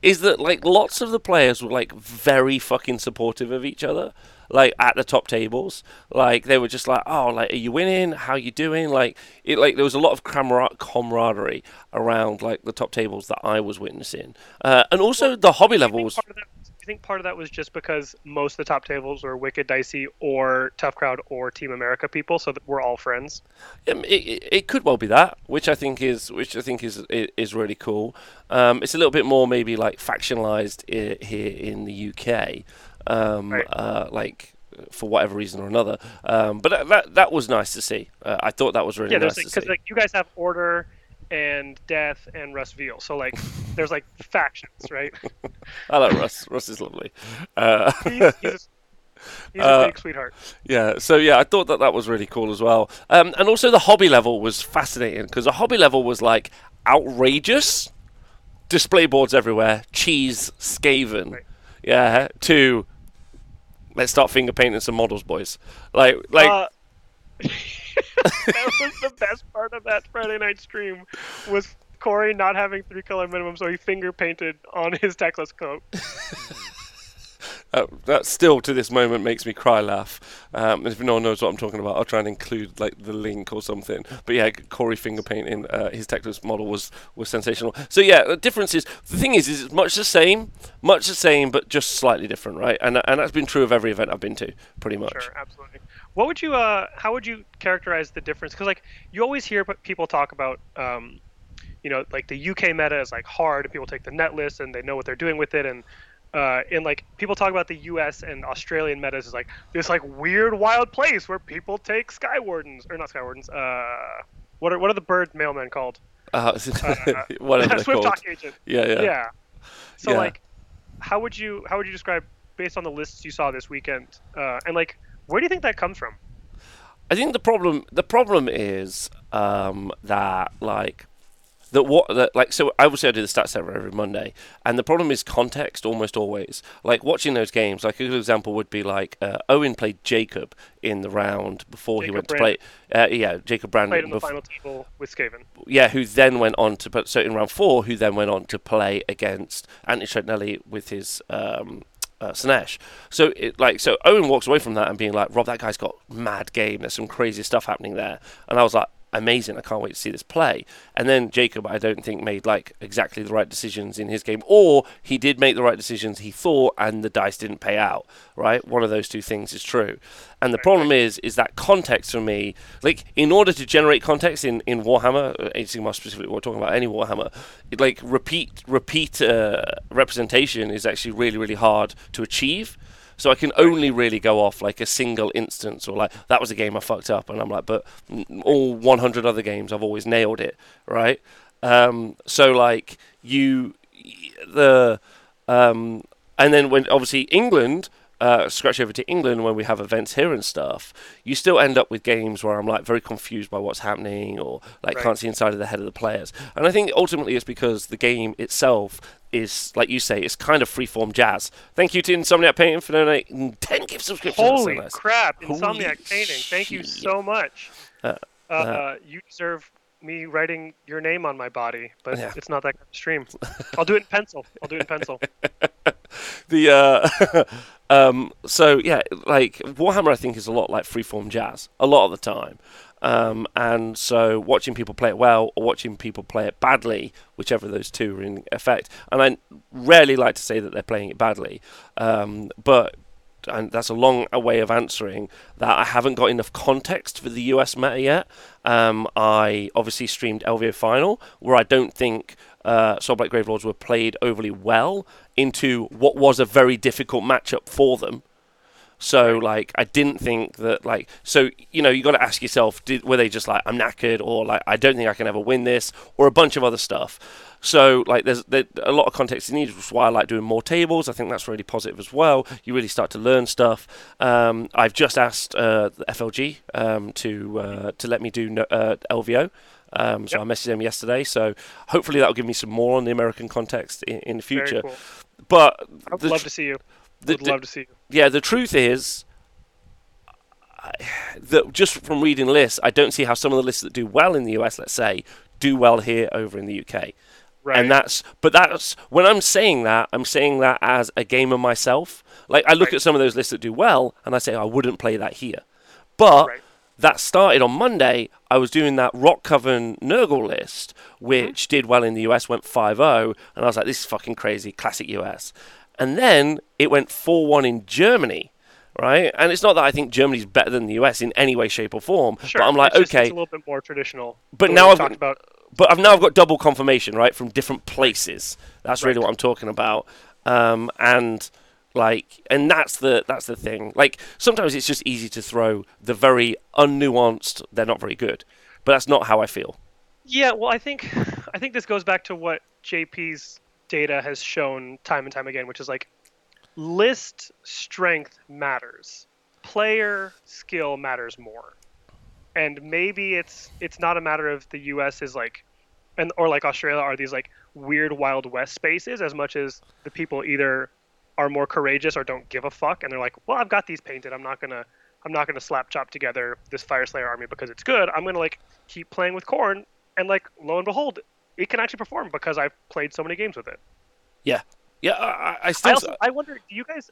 is that lots of the players were like very fucking supportive of each other, like at the top tables. Like they were just like, oh, like, are you winning? How are you doing? Like it, like there was a lot of camaraderie around like the top tables that I was witnessing. And also the hobby level was... I think part of that was just because most of the top tables were Wicked Dicey or Tough Crowd or Team America people, so that we're all friends. It could well be that, which I think is really cool. It's a little bit more maybe like factionalized here in the UK, right. Like for whatever reason or another. But that was nice to see. I thought that was really nice to see. Because like you guys have Order and Death and Russ Veal, so like there's like factions, right? I like Russ. Russ is lovely. He's a big sweetheart. Yeah. So yeah, I thought that was really cool as well. And also the hobby level was fascinating, because the hobby level was like outrageous display boards everywhere, cheese Skaven, right. Yeah. To let's start finger painting some models, boys. Like. That was the best part of that Friday night stream, was Corey not having 3-color minimum, so he finger painted on his Teclis coat. That still to this moment makes me cry laugh. If no one knows what I'm talking about, I'll try and include like the link or something. But yeah, Corey finger painting his Teclis model was sensational. So yeah, the difference is, the thing is it's much the same, but just slightly different, right? And that's been true of every event I've been to, pretty much. Sure, absolutely. What would you how would you characterize the difference? Because like you always hear people talk about you know, like the UK meta is like hard, and people take the net list and they know what they're doing with it, and like people talk about the US and Australian metas as like this like weird wild place where people take Skywardens, or not Skywardens, what are the bird mailmen called? Whatever they're Swift Talk agent. Yeah. So yeah. Like how would you describe, based on the lists you saw this weekend, and like Where do you think that comes from? I think the problem is so obviously I do the stats server every Monday, and the problem is context almost always. Like watching those games, like a good example would be like Owen played Jacob in the round before Jacob he went Brand. To play. Jacob Brand played in the final table with Skaven. Yeah, who then went on to in round four, who then went on to play against Anthony Trentinelli with his Snesh. So Owen walks away from that and being like, Rob, that guy's got mad game. There's some crazy stuff happening there. And I was like, amazing, I can't wait to see this play. And then Jacob, I don't think, made like exactly the right decisions in his game, or he did make the right decisions he thought and the dice didn't pay out, right? One of those two things is true. And the problem is that context for me, like in order to generate context in Warhammer, Age of Sigmar specifically, we're talking about any Warhammer, like repeat representation is actually really, really hard to achieve. So I can only really go off like a single instance, or like that was a game I fucked up, and I'm like, but all 100 other games I've always nailed it, right? And then when obviously England, scratch over to England when we have events here and stuff, you still end up with games where I'm like very confused by what's happening, or like can't see inside of the head of the players. And I think ultimately it's because the game itself is, like you say, it's kind of freeform jazz. Thank you to Insomniac Painting for donating 10 gift subscriptions. Holy crap, Insomniac Painting, thank you so much. You deserve me writing your name on my body, but it's not that kind of stream. I'll do it in pencil. Like Warhammer I think is a lot like freeform jazz a lot of the time. And so watching people play it well or watching people play it badly, whichever of those two are in effect, and I rarely like to say that they're playing it badly, and that's a long way of answering that. I haven't got enough context for the US meta yet. I obviously streamed LVO Final, where I don't think Soulblight Gravelords were played overly well into what was a very difficult matchup for them. So, like, I didn't think that, like... So, you know, you got to ask yourself, were they just like, I'm knackered, or like, I don't think I can ever win this, or a bunch of other stuff. So, like, there's a lot of context you need, which is why I like doing more tables. I think that's really positive as well. You really start to learn stuff. I've just asked the FLG to let me do LVO. So I messaged them yesterday. So hopefully that'll give me some more on the American context in the future. Very cool. But I'd love to see you. Would love to see you. Yeah, the truth is that just from reading lists, I don't see how some of the lists that do well in the US, let's say, do well here over in the UK. Right. And that's when I'm saying that as a gamer myself. Like I look at some of those lists that do well, and I say I wouldn't play that here. But that started on Monday. I was doing that Rock Coven Nurgle list, which did well in the US, went 5-0, and I was like, this is fucking crazy, classic US. And then it went 4-1 in Germany, right? And it's not that I think Germany's better than the US in any way, shape, or form. Sure, but I'm like, it's a little bit more traditional. But now I've got double confirmation, right, from different places. That's really what I'm talking about. And that's the thing. Like sometimes it's just easy to throw the very unnuanced. They're not very good, but that's not how I feel. Yeah, well, I think this goes back to what JP's data has shown time and time again, which is like list strength matters, player skill matters more. And maybe it's not a matter of the US is like, and or like Australia are these like weird Wild West spaces, as much as the people either are more courageous or don't give a fuck, and they're like, well, I've got these painted, I'm not gonna slap chop together this Fire Slayer army because it's good. I'm gonna like keep playing with Khorne, and like lo and behold, it can actually perform because I've played so many games with it. Yeah. I wonder. Do you guys?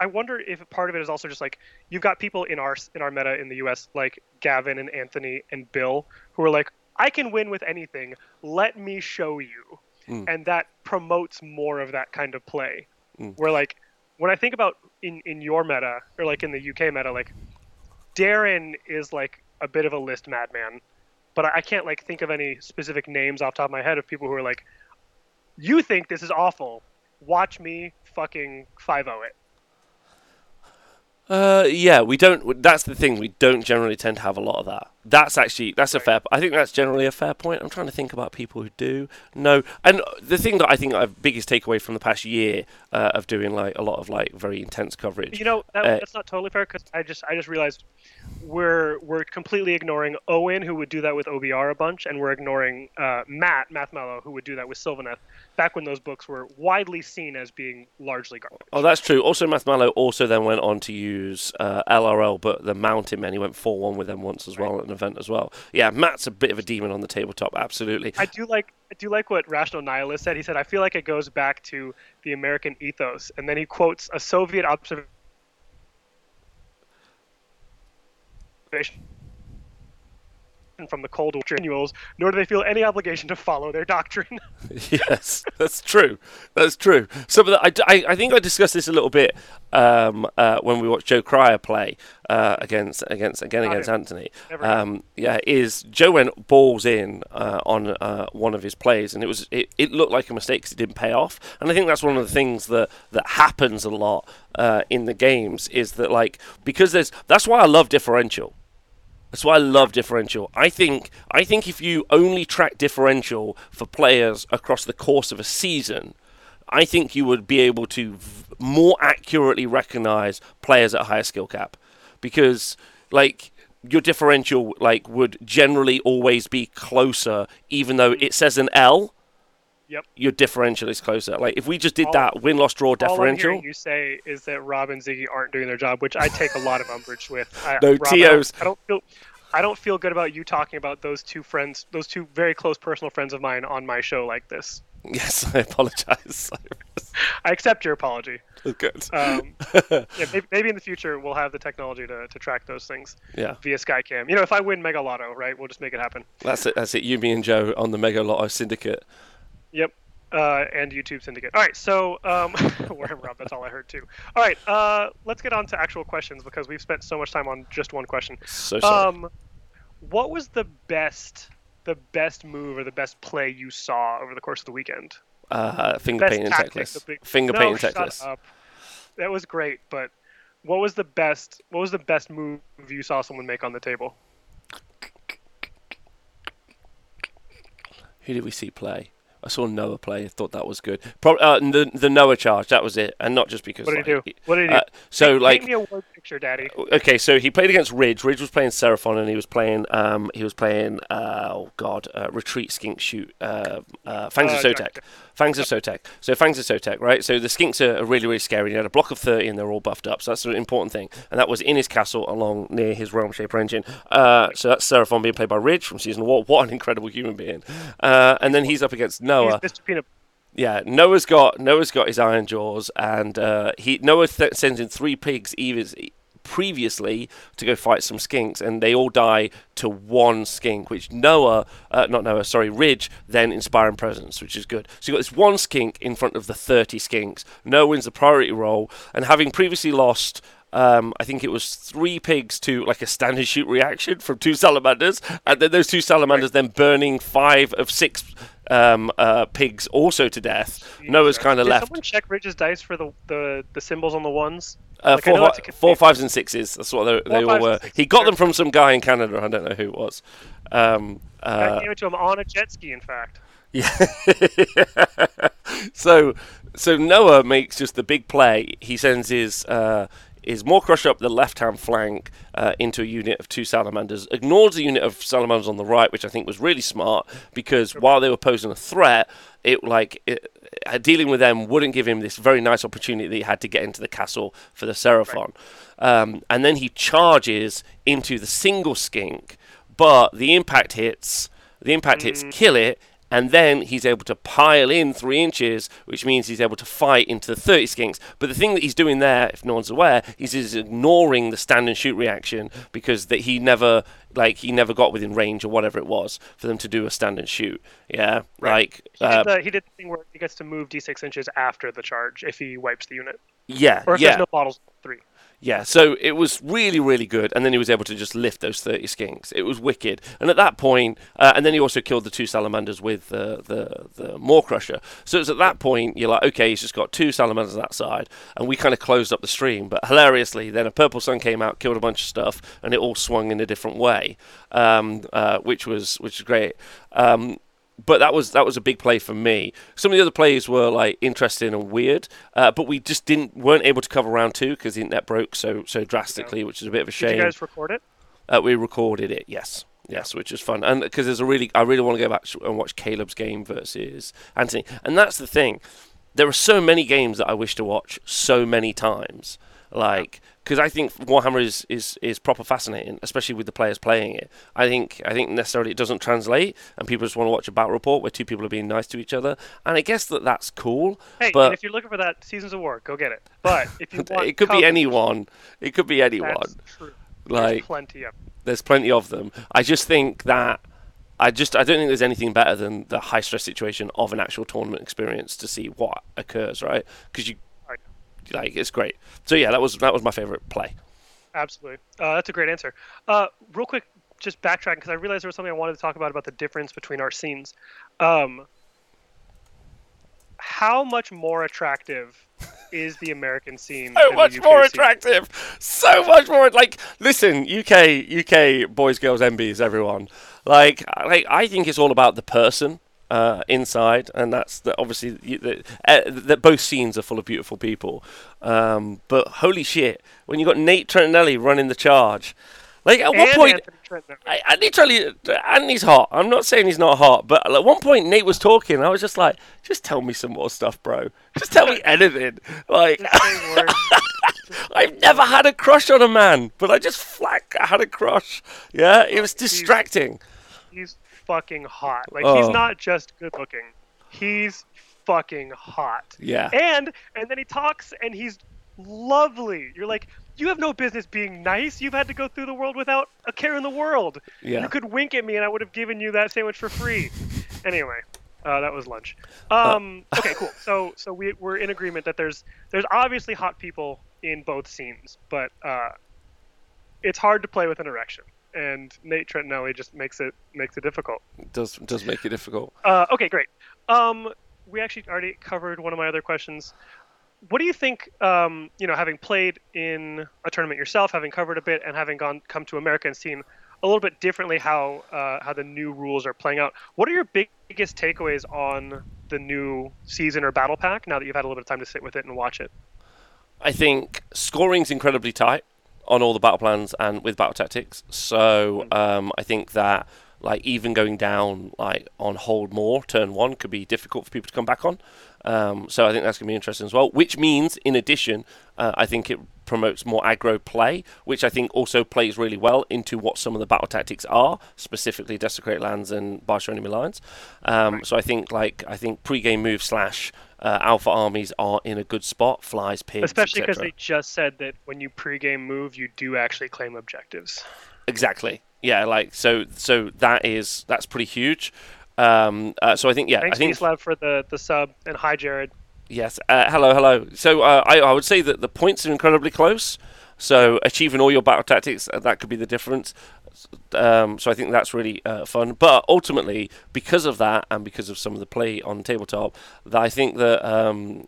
I wonder if part of it is also just like you've got people in our meta in the US like Gavin and Anthony and Bill who are like, I can win with anything. Let me show you, and that promotes more of that kind of play. Where like when I think about in your meta or like in the UK meta, like Darren is like a bit of a list madman. But I can't like think of any specific names off the top of my head of people who are like, you think this is awful. Watch me fucking 5-0 it. Yeah, we don't. That's the thing. We don't generally tend to have a lot of that. That's a fair. I think that's generally a fair point. I'm trying to think about people who do. No, and the thing that I think our biggest takeaway from the past year of doing like a lot of like very intense coverage. You know, that's not totally fair because I just realized we're completely ignoring Owen, who would do that with OBR a bunch, and we're ignoring Matt Mallow, who would do that with Sylvaneth back when those books were widely seen as being largely garbage. Oh, that's true. Also, Matt Mallow also then went on to use LRL, but the Mountain Men. He went 4-1 with them once as well at an event as well. Yeah, Matt's a bit of a demon on the tabletop, absolutely. I do like what Rational Nihilist said. He said, I feel like it goes back to the American ethos. And then he quotes a Soviet observation from the Cold War manuals, nor do they feel any obligation to follow their doctrine. Yes, that's true. That's true. Some of the, I think I discussed this a little bit when we watched Joe Cryer play against Anthony. Is Joe went balls in on one of his plays, and it looked like a mistake because it didn't pay off. And I think that's one of the things that happens a lot in the games is that like because there's that's why I love differential. That's why I love differential. I think if you only track differential for players across the course of a season, I think you would be able to more accurately recognize players at a higher skill cap, because like your differential like would generally always be closer, even though it says an L. Yep. Your differential is closer. Like if we just did that win, loss, draw differential. All I'm hearing you say is that Rob and Ziggy aren't doing their job, which I take a lot of umbrage with. I don't feel good about you talking about those two friends, those two very close personal friends of mine, on my show like this. Yes, I apologize. I accept your apology. Good. Maybe in the future we'll have the technology to track those things via Skycam. You know, if I win Mega Lotto, right, we'll just make it happen. That's it. You, me, and Joe on the Mega Lotto Syndicate. Yep, and YouTube Syndicate. All right, so Warhammer Rob, that's all I heard too. All right, let's get on to actual questions because we've spent so much time on just one question. So sorry. What was the best move or the best play you saw over the course of the weekend? Finger painting Teclis. That was great, but what was the best? What was the best move you saw someone make on the table? Who did we see play? I saw Noah play. I thought that was good. The Noah charge, that was it, and not just because. What did he do? Paint me a word picture, Daddy. Okay, so he played against Ridge. Ridge was playing Seraphon, and he was playing Retreat, Skink, Shoot, Fangs of Sotek. Fangs of Sotek, right? So the Skinks are really, really scary. He had a block of 30, and they're all buffed up. So that's an important thing, and that was in his castle along near his Realm Shaper engine. So that's Seraphon being played by Ridge from season 1. What an incredible human being! And then he's up against Noah. Noah's got his Iron Jaws, and Noah sends in 3 pigs previously to go fight some skinks, and they all die to 1 skink, which Ridge then inspiring presence, which is good. So you got this 1 skink in front of the 30 skinks. Noah wins the priority roll, and having previously lost I think it was 3 pigs to like a standard shoot reaction from 2 salamanders, and then those 2 salamanders then burning 5 of 6 pigs also to death. Jeez, Noah's kind of left. Did someone check Ridge's dice for the symbols on the ones? 4, 5s and 6s. That's what they all were. He got them from some guy in Canada. I don't know who it was. I gave it to him on a jet ski, in fact. Yeah. So Noah makes just the big play. He sends his more crush up the left-hand flank into a unit of 2 salamanders, ignores the unit of salamanders on the right, which I think was really smart, because while they were posing a threat, dealing with them wouldn't give him this very nice opportunity that he had to get into the castle for the Seraphon. Right. And then he charges into the single skink, but the impact hits. The impact hits kill it, and then he's able to pile in 3 inches, which means he's able to fight into the 30 skinks. But the thing that he's doing there, if no one's aware, is ignoring the stand and shoot reaction, because that he never got within range or whatever it was for them to do a stand and shoot. Yeah, right. He did the thing where he gets to move d6 inches after the charge if he wipes the unit. Or if there's no bottles 3. Yeah, so it was really, really good, and then he was able to just lift those 30 skinks. It was wicked. And at that point, and then he also killed the two salamanders with the Maw Crusher. So it was at that point, you're like, okay, he's just got two salamanders on that side, and we kind of closed up the stream. But hilariously, then a Purple Sun came out, killed a bunch of stuff, and it all swung in a different way, which was great. But that was a big play for me. Some of the other plays were like interesting and weird, but we just weren't able to cover round two because the internet broke so drastically, which is a bit of a shame. Did you guys record it? We recorded it, yes, which is fun, and because there's I really want to go back and watch Caleb's game versus Anthony, and that's the thing. There are so many games that I wish to watch so many times, like. Because I think Warhammer is proper fascinating, especially with the players playing it. I think necessarily it doesn't translate, and people just want to watch a battle report where two people are being nice to each other. And I guess that's cool. Hey, but if you're looking for that, Seasons of War, go get it. But if you want, it could be anyone. It could be anyone. That's true. Like, there's plenty of them. I just think that. I don't think there's anything better than the high stress situation of an actual tournament experience to see what occurs, right? Because you. Like, it's great. So yeah, that was my favorite play. Absolutely, that's a great answer. Real quick, just backtracking because I realized there was something I wanted to talk about the difference between our scenes. How much more attractive is the American scene? So much more attractive. So much more. Like, listen, UK boys, girls, MBs, everyone. Like I think it's all about the person. Inside, and that's obviously that both scenes are full of beautiful people, but holy shit, when you got Nate Trentinelli running the charge, like at one point, I literally, and he's hot. I'm not saying he's not hot, but at one point Nate was talking, and I was just like, just tell me some more stuff, bro. Just tell me anything. Like, I've never had a crush on a man, but I just had a crush. Yeah, it was distracting. He's fucking hot. Like, he's not just good looking. He's fucking hot. Yeah. And then he talks and he's lovely. You're like, you have no business being nice. You've had to go through the world without a care in the world. Yeah. You could wink at me and I would have given you that sandwich for free. Anyway, that was lunch. Okay, cool. So we're in agreement that there's obviously hot people in both scenes, but it's hard to play with an erection. And Nate Trentinelli just makes it difficult. It does make it difficult. Okay, great. We actually already covered one of my other questions. What do you think? Having played in a tournament yourself, having covered a bit, and having come to America and seen a little bit differently how the new rules are playing out. What are your biggest takeaways on the new season or battle pack? Now that you've had a little bit of time to sit with it and watch it, I think scoring's incredibly tight on all the battle plans and with battle tactics. So I think that like even going down like on hold more turn one could be difficult for people to come back on. So I think that's going to be interesting as well, which means in addition, I think it promotes more aggro play, which I think also plays really well into what some of the battle tactics are, specifically Desecrate Lands and Barsh Your Enemy Lines. So I think pre-game move / alpha armies are in a good spot, flies, pigs, especially because they just said that when you pre-game move, you do actually claim objectives. Exactly. Yeah. Like so that's pretty huge. So I think thanks Mislav for the sub and hi Jared. Yes. Hello. So I would say that the points are incredibly close. So achieving all your battle tactics, that could be the difference. So I think that's really fun. But ultimately, because of that and because of some of the play on tabletop, I think that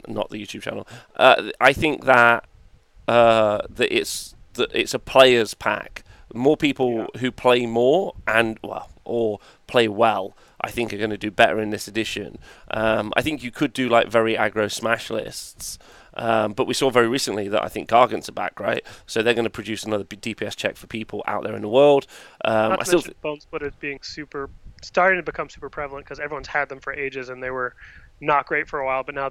not the YouTube channel. I think that it's a players pack. More people who play more or play well, I think are going to do better in this edition. I think you could do like very aggro smash lists. But we saw very recently that I think Gargants are back, right? So they're going to produce another DPS check for people out there in the world. Not to mention Bone Splitters being starting to become super prevalent because everyone's had them for ages and they were not great for a while. But now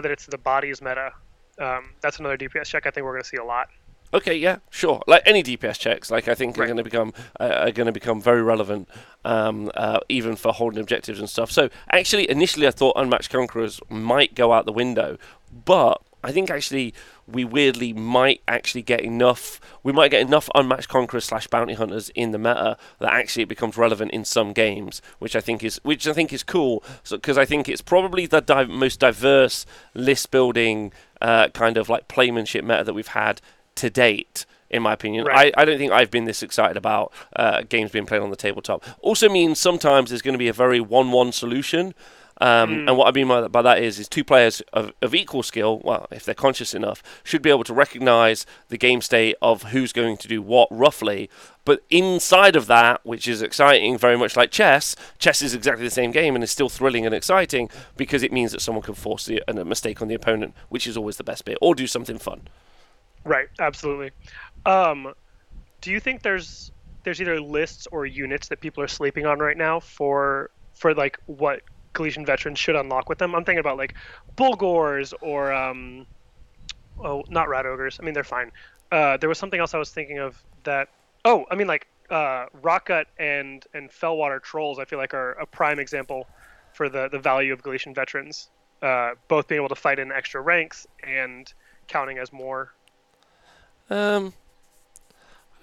that it's the bodies meta, that's another DPS check I think we're going to see a lot. Okay, yeah, sure. Like any DPS checks, like I think are going to become very relevant, even for holding objectives and stuff. So actually, initially I thought Unmatched Conquerors might go out the window, but I think actually we weirdly might actually get enough. We might get enough Unmatched Conquerors / Bounty Hunters in the meta that actually it becomes relevant in some games, which I think is cool. So because I think it's probably the most diverse list building kind of like playmanship meta that we've had to date, in my opinion. Right. I don't think I've been this excited about games being played on the tabletop. Also means sometimes there's going to be a very 1-1 solution. And what I mean by that is two players of equal skill, well, if they're conscious enough, should be able to recognize the game state of who's going to do what roughly. But inside of that, which is exciting, very much like chess is exactly the same game and is still thrilling and exciting because it means that someone can force a mistake on the opponent, which is always the best bit, or do something fun. Right, absolutely. Do you think there's either lists or units that people are sleeping on right now for like what Galician Veterans should unlock with them? I'm thinking about like Bulgors or not Rat Ogres. I mean, they're fine. There was something else I was thinking of that. Oh, I mean like Rotgut and Fellwater Trolls. I feel like are a prime example for the value of Galician Veterans, both being able to fight in extra ranks and counting as more. I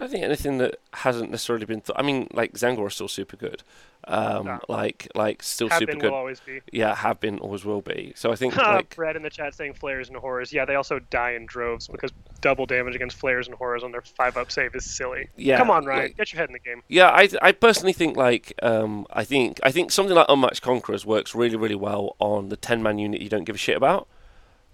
don't think anything that hasn't necessarily been I mean, like Zangor is still super good. Like still have super been, good. Will always be. Yeah, have been, always will be. So I think like Brad in the chat saying Flares and Horrors. Yeah, they also die in droves because double damage against Flares and Horrors on their 5-up save is silly. Yeah, come on, Ryan, like, get your head in the game. Yeah, I personally think like I think something like Unmatched Conquerors works really, really well on the 10-man unit you don't give a shit about.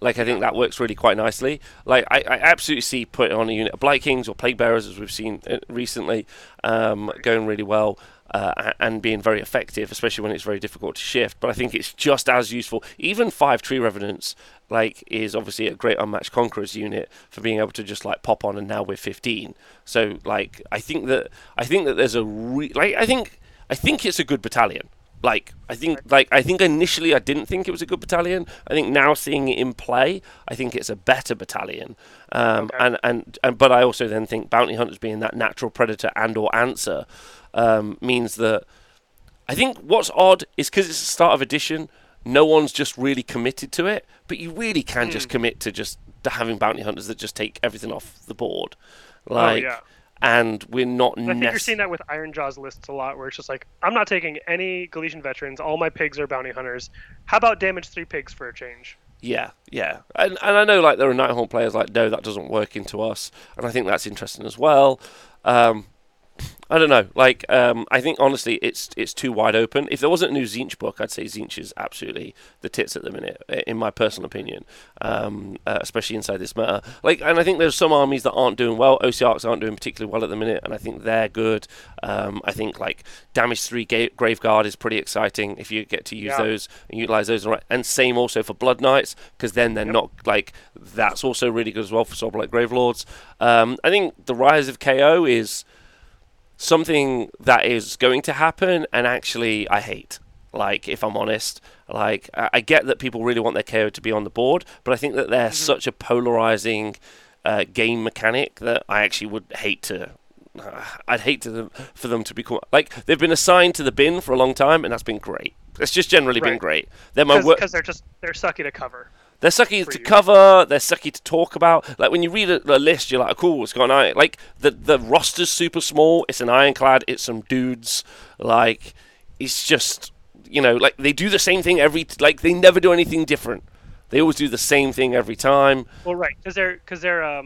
Like, I think that works really quite nicely. Like, I absolutely see putting on a unit of Blight Kings or Plague Bearers, as we've seen recently, going really well and being very effective, especially when it's very difficult to shift. But I think it's just as useful. Even 5 Tree Revenants, like, is obviously a great Unmatched Conquerors unit for being able to just, like, pop on and now we're 15. So, like, I think that there's a... I think it's a good battalion. I think initially I didn't think it was a good battalion. I think now seeing it in play, I think it's a better battalion. But I also then think Bounty Hunters being that natural predator and or answer means that I think what's odd is because it's the start of edition, no one's just really committed to it. But you really can just commit to just having Bounty Hunters that just take everything off the board. Like. Oh, yeah. And we're not. And I think you're seeing that with Iron Jaws lists a lot, where it's just like, I'm not taking any Galician Veterans. All my pigs are Bounty Hunters. How about damage 3 pigs for a change? Yeah, yeah. And I know like there are Nighthaunt players like, no, that doesn't work into us. And I think that's interesting as well. I don't know. Like, I think honestly, it's too wide open. If there wasn't a new Tzeentch book, I'd say Tzeentch is absolutely the tits at the minute, in my personal opinion. Especially inside this meta. Like, and I think there's some armies that aren't doing well. OCRs aren't doing particularly well at the minute, and I think they're good. I think like damage 3 Graveguard is pretty exciting if you get to use those and utilize those. And same also for Blood Knights, because then they're not like that's also really good as well for Soulblight Gravelords. I think the Rise of KO is something that is going to happen, and actually I hate, like, if I'm honest. Like, I get that people really want their KO to be on the board, but I think that they're such a polarizing game mechanic that I actually would hate to... I'd hate for them to become... Like, they've been assigned to the bin for a long time, and that's been great. It's just generally been great. Because they're sucky to cover. They're sucky to cover, they're sucky to talk about. Like, when you read a list, you're like, cool, it's got an iron. Like, the roster's super small, it's an ironclad, it's some dudes. Like, it's just, you know, like, they do the same thing like, they never do anything different. They always do the same thing every time. Well, right, because they're,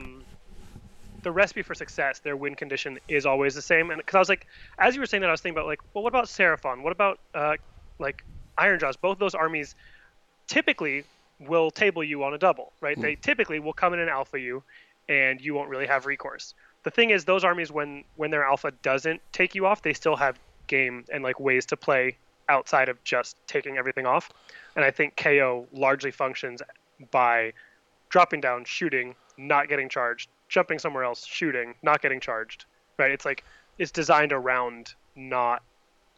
the recipe for success, their win condition is always the same. And because I was like, as you were saying that, I was thinking about, like, well, what about Seraphon? What about, like, Iron Jaws? Both those armies typically will table you on a double, right? They typically will come in and alpha you, and you won't really have recourse. The thing is, those armies, when their alpha doesn't take you off, they still have game and like ways to play outside of just taking everything off. And I think KO largely functions by dropping down, shooting, not getting charged, jumping somewhere else, shooting, not getting charged, right? It's like, it's designed around not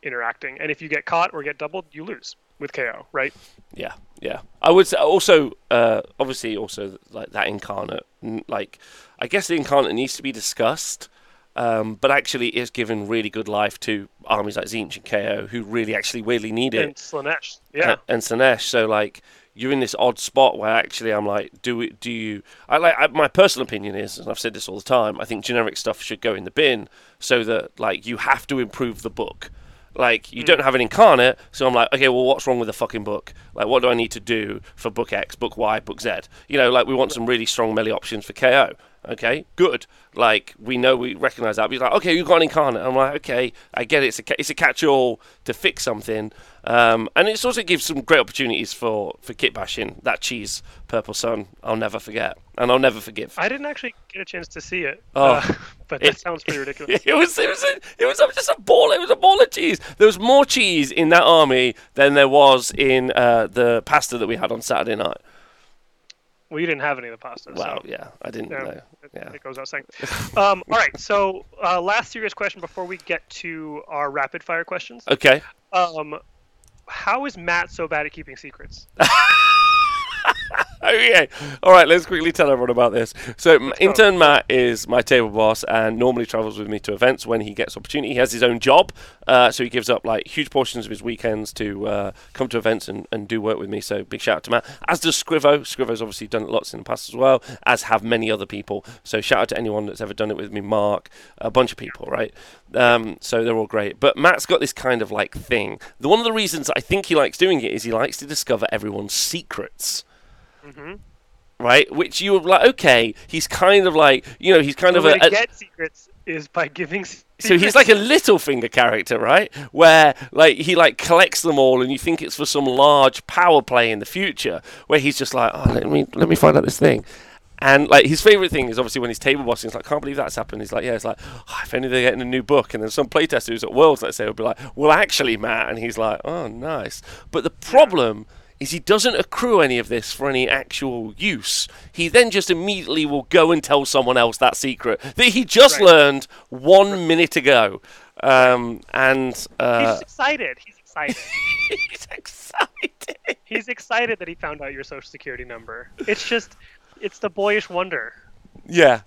interacting. And if you get caught or get doubled, you lose with KO, right? Yeah, yeah. I would say also, obviously, also like that incarnate, like I guess the incarnate needs to be discussed, but actually is given really good life to armies like Tzeentch and KO, who really actually weirdly need it. And Slanesh, yeah. And Slanesh. So like you're in this odd spot where actually I'm like, do you? My personal opinion is, and I've said this all the time, I think generic stuff should go in the bin, so that like you have to improve the book. Like, you don't have an incarnate, so I'm like, okay, well, what's wrong with the fucking book? Like, what do I need to do for book X, book Y, book Z? You know, like, we want some really strong melee options for KO. Okay, good. Like, we know, we recognize that. But he's like, okay, you've got an incarnate. I'm like, okay, I get it. It's a catch-all to fix something. And it also gives some great opportunities for kit bashing. That cheese, Purple Sun, I'll never forget. And I'll never forgive. I didn't actually get a chance to see it. But that sounds pretty ridiculous. It was just a ball. It was a ball of cheese. There was more cheese in that army than there was in the pasta that we had on Saturday night. Well, you didn't have any of the pasta. Well, yeah, I didn't know. Yeah. It goes without saying. All right, so last serious question before we get to our rapid-fire questions. Okay. How is Matt so bad at keeping secrets? Okay. All right, let's quickly tell everyone about this. So intern Matt is my table boss and normally travels with me to events when he gets opportunity. He has his own job, so he gives up like huge portions of his weekends to come to events and do work with me. So big shout out to Matt. As does Scrivo. Scrivo's obviously done it lots in the past as well, as have many other people. So shout out to anyone that's ever done it with me, Mark, a bunch of people, right? So they're all great. But Matt's got this kind of like thing. One of the reasons I think he likes doing it is he likes to discover everyone's secrets. Mm-hmm. Right, which you were like, okay, he's kind of like, you know, he's kind of a get secrets is by giving secrets. So he's like a Littlefinger character, right, where like he like collects them all and you think it's for some large power play in the future where he's just like, oh, let me find out this thing. And like his favorite thing is obviously when he's table bossing, he's like, can't believe that's happened. He's like, yeah, it's like, oh, if only they're getting a new book. And then some playtester who's at Worlds, let's say, will be like, well, actually, Matt, and he's like, oh, nice. But the problem is he doesn't accrue any of this for any actual use. He then just immediately will go and tell someone else that secret that he just learned 1 minute ago. He's excited. He's excited that he found out your social security number. It's just, it's the boyish wonder. Yeah.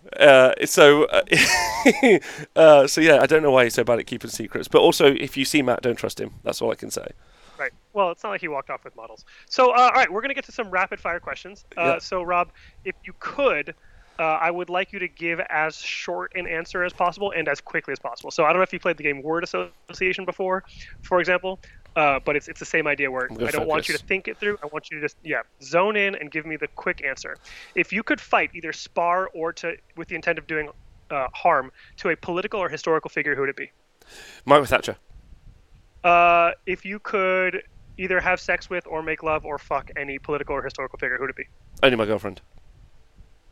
So yeah, I don't know why he's so bad at keeping secrets. But also, if you see Matt, don't trust him. That's all I can say. Right. Well, it's not like he walked off with models. So, all right, we're going to get to some rapid-fire questions. Yeah. So, Rob, if you could, I would like you to give as short an answer as possible and as quickly as possible. So, I don't know if you played the game Word Association before, for example, but it's the same idea where I don't want you to think it through. I want you to just, zone in and give me the quick answer. If you could fight, either spar or with the intent of doing harm, to a political or historical figure, who would it be? Margaret Thatcher. If you could either have sex with or make love or fuck any political or historical figure, who would it be? Only my girlfriend.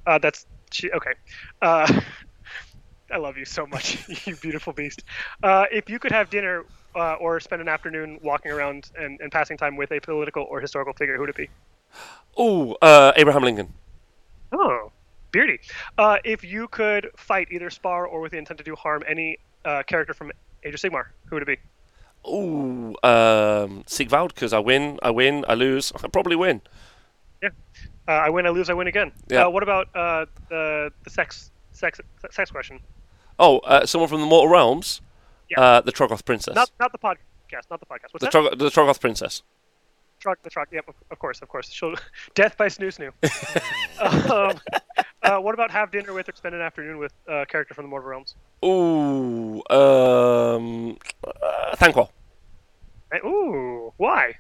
Okay. I love you so much, you beautiful beast. If you could have dinner or spend an afternoon walking around and passing time with a political or historical figure, who would it be? Oh, Abraham Lincoln. Oh, beardy. If you could fight, either spar or with the intent to do harm, any character from Age of Sigmar, who would it be? Ooh, Sigvald, because I win, I lose, I probably win. Yeah, I win, I lose, I win again. Yeah. What about the sex question? Oh, someone from the Mortal Realms, yeah. The Trogoth Princess. Not the podcast, not the podcast. What's the Trogoth Princess. Yep, of course. Death by Snoo. What about have dinner with or spend an afternoon with a character from the Mortal Realms? Ooh, Thanquil. Ooh, why?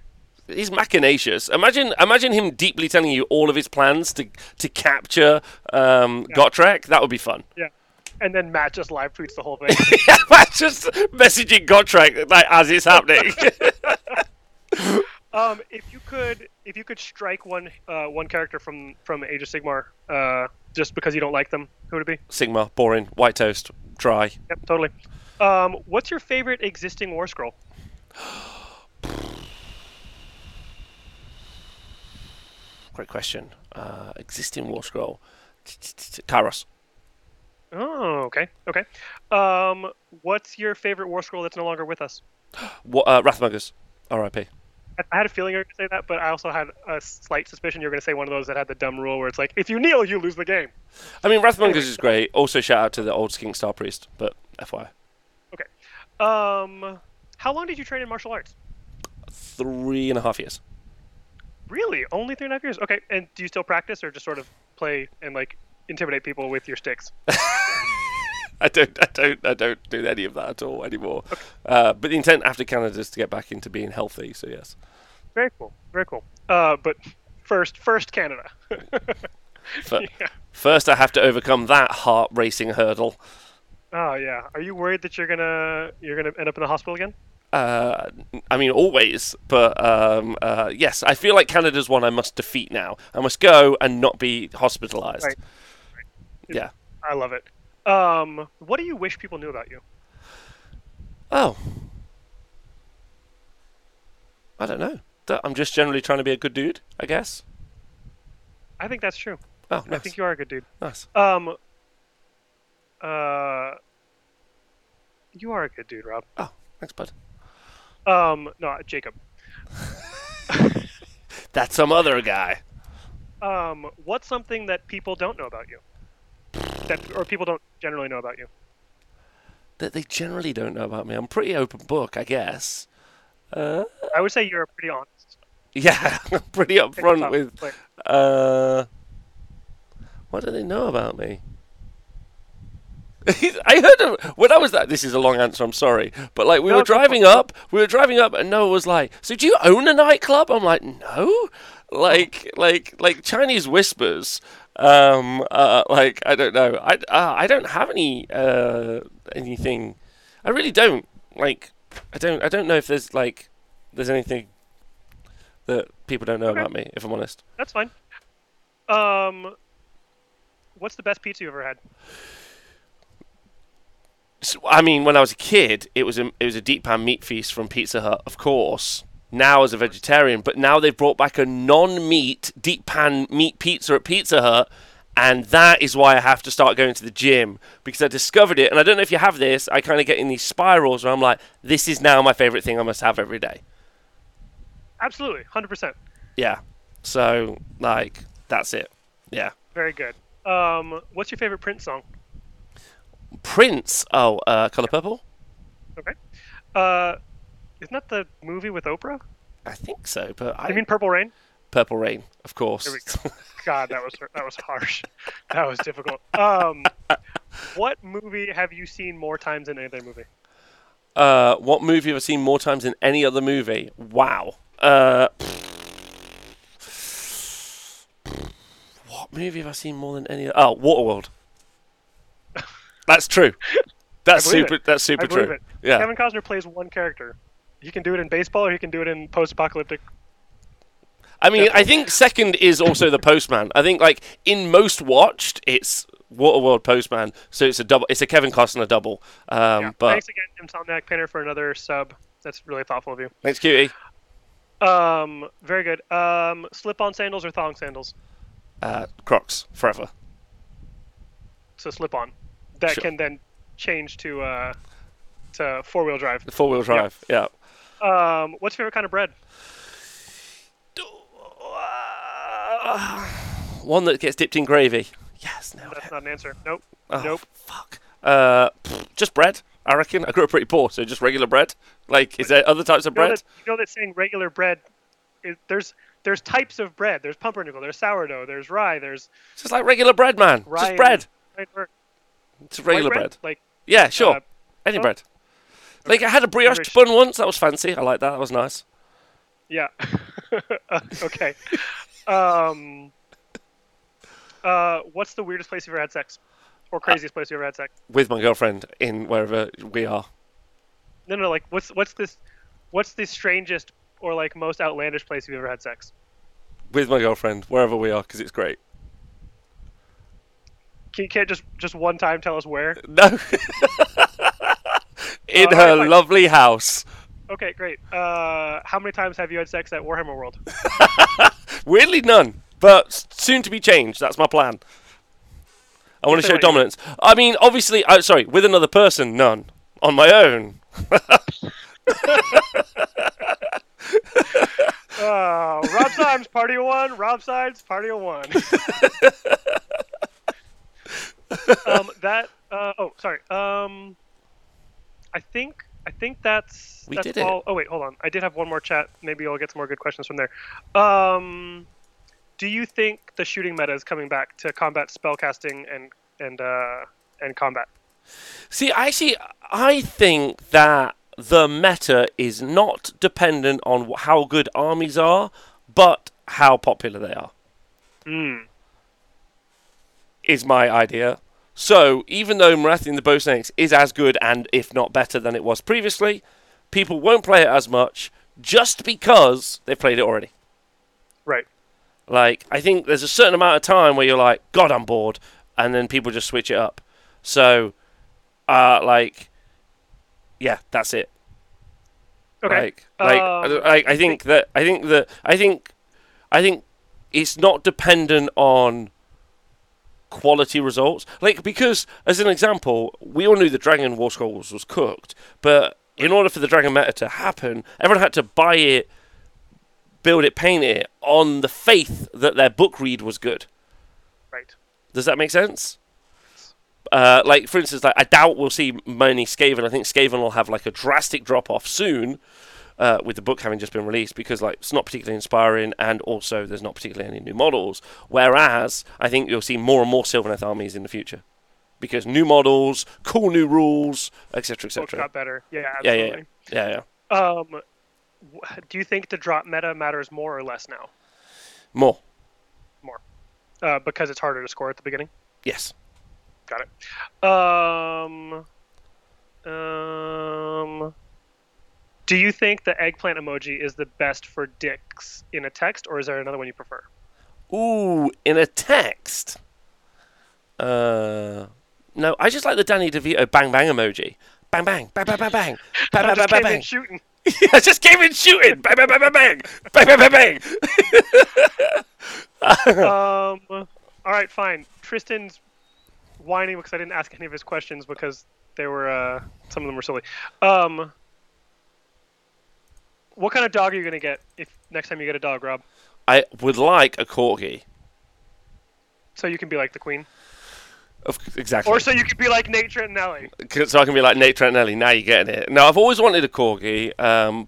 He's machinacious. Imagine him deeply telling you all of his plans to capture Gotrek. That would be fun. Yeah. And then Matt just live tweets the whole thing. Yeah, Matt just messaging Gotrek like as it's happening. If you could strike one character from Age of Sigmar, just because you don't like them, who would it be? Sigmar, boring, white toast, dry. Yep, totally. What's your favorite existing War Scroll? Great question. Existing War Scroll, Kairos. Oh, okay. What's your favorite War Scroll that's no longer with us? Wrathmongers, R.I.P. I had a feeling you were going to say that, but I also had a slight suspicion you were going to say one of those that had the dumb rule where it's like, if you kneel, you lose the game. I mean, Wrathmongers is great. Also, shout out to the old Skink Star Priest, but FYI. Okay. How long did you train in martial arts? 3.5 years. Really? Only 3.5 years? Okay. And do you still practice or just sort of play and, like, intimidate people with your sticks? I don't do any of that at all anymore. Okay. But the intent after Canada is to get back into being healthy. So yes. Very cool. But first Canada. First, I have to overcome that heart racing hurdle. Oh yeah. Are you worried that you're gonna end up in the hospital again? I mean, always. But yes, I feel like Canada's one I must defeat now. I must go and not be hospitalized. Right. Yeah. I love it. What do you wish people knew about you? Oh, I don't know. I'm just generally trying to be a good dude, I guess. I think that's true. Oh, nice. I think you are a good dude. Nice. You are a good dude, Rob. Oh, thanks, bud. No, Jacob. That's some other guy. What's something that people don't know about you? Or people don't generally know about you? That they generally don't know about me. I'm pretty open book, I guess. I would say you're pretty honest. Yeah, I'm pretty upfront with... what do they know about me? I heard when I was that. This is a long answer. I'm sorry, but like we were driving up. We were driving up, and Noah was like, "So do you own a nightclub?" I'm like, "No." Like Chinese whispers. Like I don't know. I don't have any anything. I really don't. Like I don't know if there's anything that people don't know about me. If I'm honest. That's fine. What's the best pizza you ever had? So, I mean, when I was a kid, it was a deep pan meat feast from Pizza Hut, of course. Now as a vegetarian, but now they've brought back a non-meat deep pan meat pizza at Pizza Hut, and that is why I have to start going to the gym, because I discovered it, and I don't know if you have this, I kind of get in these spirals where I'm like, this is now my favorite thing I must have every day. Absolutely, 100%. Yeah. So, like, that's it. Yeah. Very good. What's your favorite Prince song? Prince? Oh, Color Purple? Okay. Isn't that the movie with Oprah? I think so, but I... You mean Purple Rain? Purple Rain, of course. There we go. God, that was harsh. That was difficult. What movie have you seen more times than any other movie? What movie have I seen more times than any other movie? Wow. What movie have I seen more than any other? Oh, Waterworld. That's true. That's super true. It. Yeah. Kevin Costner plays one character. You can do it in baseball or you can do it in post-apocalyptic. I mean, definitely. I think second is also The Postman. I think like in most watched it's Waterworld Postman, so it's a double. It's a Kevin Costner double. Yeah. But thanks again, Tim Somniak Painter, for another sub. That's really thoughtful of you. Thanks, Cutie. Very good. Slip-on sandals or thong sandals? Crocs forever. So slip-on. That sure. Can then change to four-wheel drive. Four-wheel drive, yeah. What's your favorite kind of bread? One that gets dipped in gravy. Yes, no. That's not an answer. Nope. Oh, nope. Fuck. Just bread, I reckon. I grew up pretty poor, so just regular bread. Like, is there other types of bread? You know that saying regular bread, there's types of bread. There's pumpernickel, there's sourdough, there's rye, there's... Just like regular bread, man. Rye, just bread. It's regular bread. Like, yeah, sure. Any bread. Like, I had a brioche bun once. That was fancy. I like that. That was nice. Yeah. Okay. What's the weirdest place you've ever had sex? Or craziest place you've ever had sex? With my girlfriend in wherever we are. No. Like, what's the strangest or, like, most outlandish place you've ever had sex? With my girlfriend, wherever we are, because it's great. You can't just one time tell us where? No. In her lovely house. Okay, great. How many times have you had sex at Warhammer World? Weirdly, none. But soon to be changed. That's my plan. I want to show dominance. I mean, obviously... sorry, with another person, none. On my own. Rob Symes, party of one. Rob Symes, party of one. I think that's all. Oh wait, hold on. I did have one more chat. Maybe I'll get some more good questions from there. Do you think the shooting meta is coming back to combat spellcasting and combat? See, I think that the meta is not dependent on how good armies are, but how popular they are. is my idea. So, even though Maratheon the Bosanix is as good and, if not better, than it was previously, people won't play it as much just because they've played it already. Right. Like, I think there's a certain amount of time where you're like, God, I'm bored, and then people just switch it up. So, like, yeah, that's it. Okay. I think it's not dependent on quality results. Like, because, as an example, we all knew the Dragon War Scrolls was cooked, but in order for the Dragon meta to happen, everyone had to buy it, build it, paint it, on the faith that their book read was good. Right. Does that make sense? Like, for instance, like, I doubt we'll see many Skaven. I think Skaven will have, like, a drastic drop-off soon, with the book having just been released, because, like, it's not particularly inspiring, and also there's not particularly any new models. Whereas, I think you'll see more and more Sylvaneth armies in the future. Because new models, cool new rules, etc., etc. Book got better. Yeah, absolutely. Yeah. Do you think the drop meta matters more or less now? More. More. Because it's harder to score at the beginning? Yes. Got it. Do you think the eggplant emoji is the best for dicks in a text, or is there another one you prefer? Ooh, in a text? No, I just like the Danny DeVito bang bang emoji. Bang bang, bang bang bang bang, bang bang bang bang bang. Shooting. I just came in shooting. Bang bang bang bang bang, bang bang bang bang. All right, fine. Tristan's whining because I didn't ask any of his questions because they were some of them were silly. What kind of dog are you gonna get if next time you get a dog, Rob? I would like a corgi. So you can be like the Queen. Exactly. Or so you could be like Nate Trentinelli. So I can be like Nate Trentinelli. Now you're getting it. Now, I've always wanted a corgi,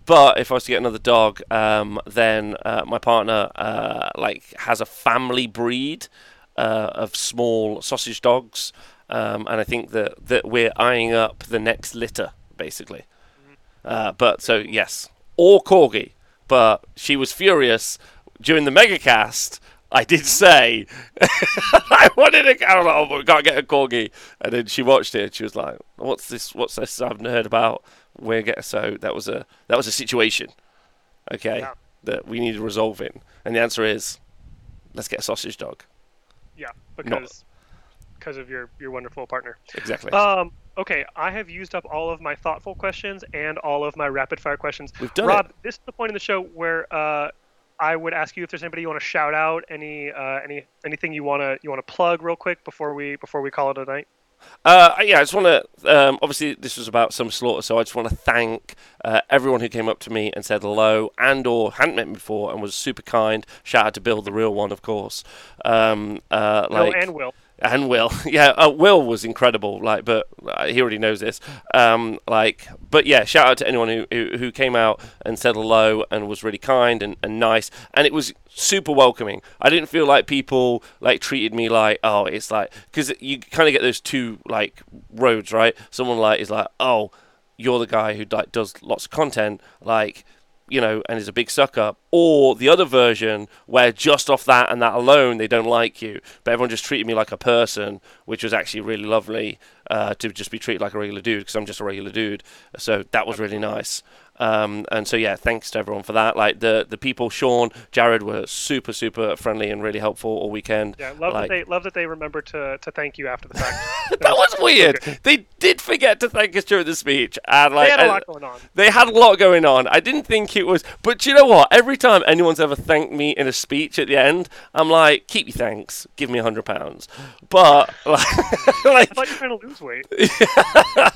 but if I was to get another dog, then my partner like has a family breed of small sausage dogs, and I think that we're eyeing up the next litter, basically. But so yes, or corgi. But she was furious during the megacast. I did say I wanted a Carol, but we can't get a corgi. And then she watched it and she was like, What's this I haven't heard about? So that was a situation. Okay. Yeah. That we needed resolving. And the answer is let's get a sausage dog. Yeah, because of your wonderful partner. Exactly. Okay, I have used up all of my thoughtful questions and all of my rapid fire questions. We've done Rob, this is the point in the show where I would ask you if there's anybody you want to shout out, anything you want to plug real quick before we call it a night. Yeah, I just want to. Obviously, this was about Summer Slaughter, so I just want to thank everyone who came up to me and said hello and/or hadn't met me before and was super kind. Shout out to Bill, the real one, of course. And Will. Yeah, Will was incredible. Like, but he already knows this. But yeah, shout out to anyone who came out and said hello and was really kind and nice, and it was super welcoming. I didn't feel like people like treated me like, oh, it's like, because you kind of get those two like roads, right? Someone like is like, oh, you're the guy who like does lots of content, like, you know, and is a big sucker, or the other version where just off that and that alone they don't like you, but everyone just treated me like a person, which was actually really lovely to just be treated like a regular dude, because I'm just a regular dude, so that was really nice. And so yeah, thanks to everyone for that. Like the people, Sean, Jared, were super super friendly and really helpful all weekend. Yeah, love that they remember to thank you after the fact. That was weird. Okay. They did forget to thank us during the speech, and like they had a lot going on. I didn't think it was, but you know what? Every time anyone's ever thanked me in a speech at the end, I'm like, keep your thanks, give me £100. But like, I thought you were going to lose weight. Yeah.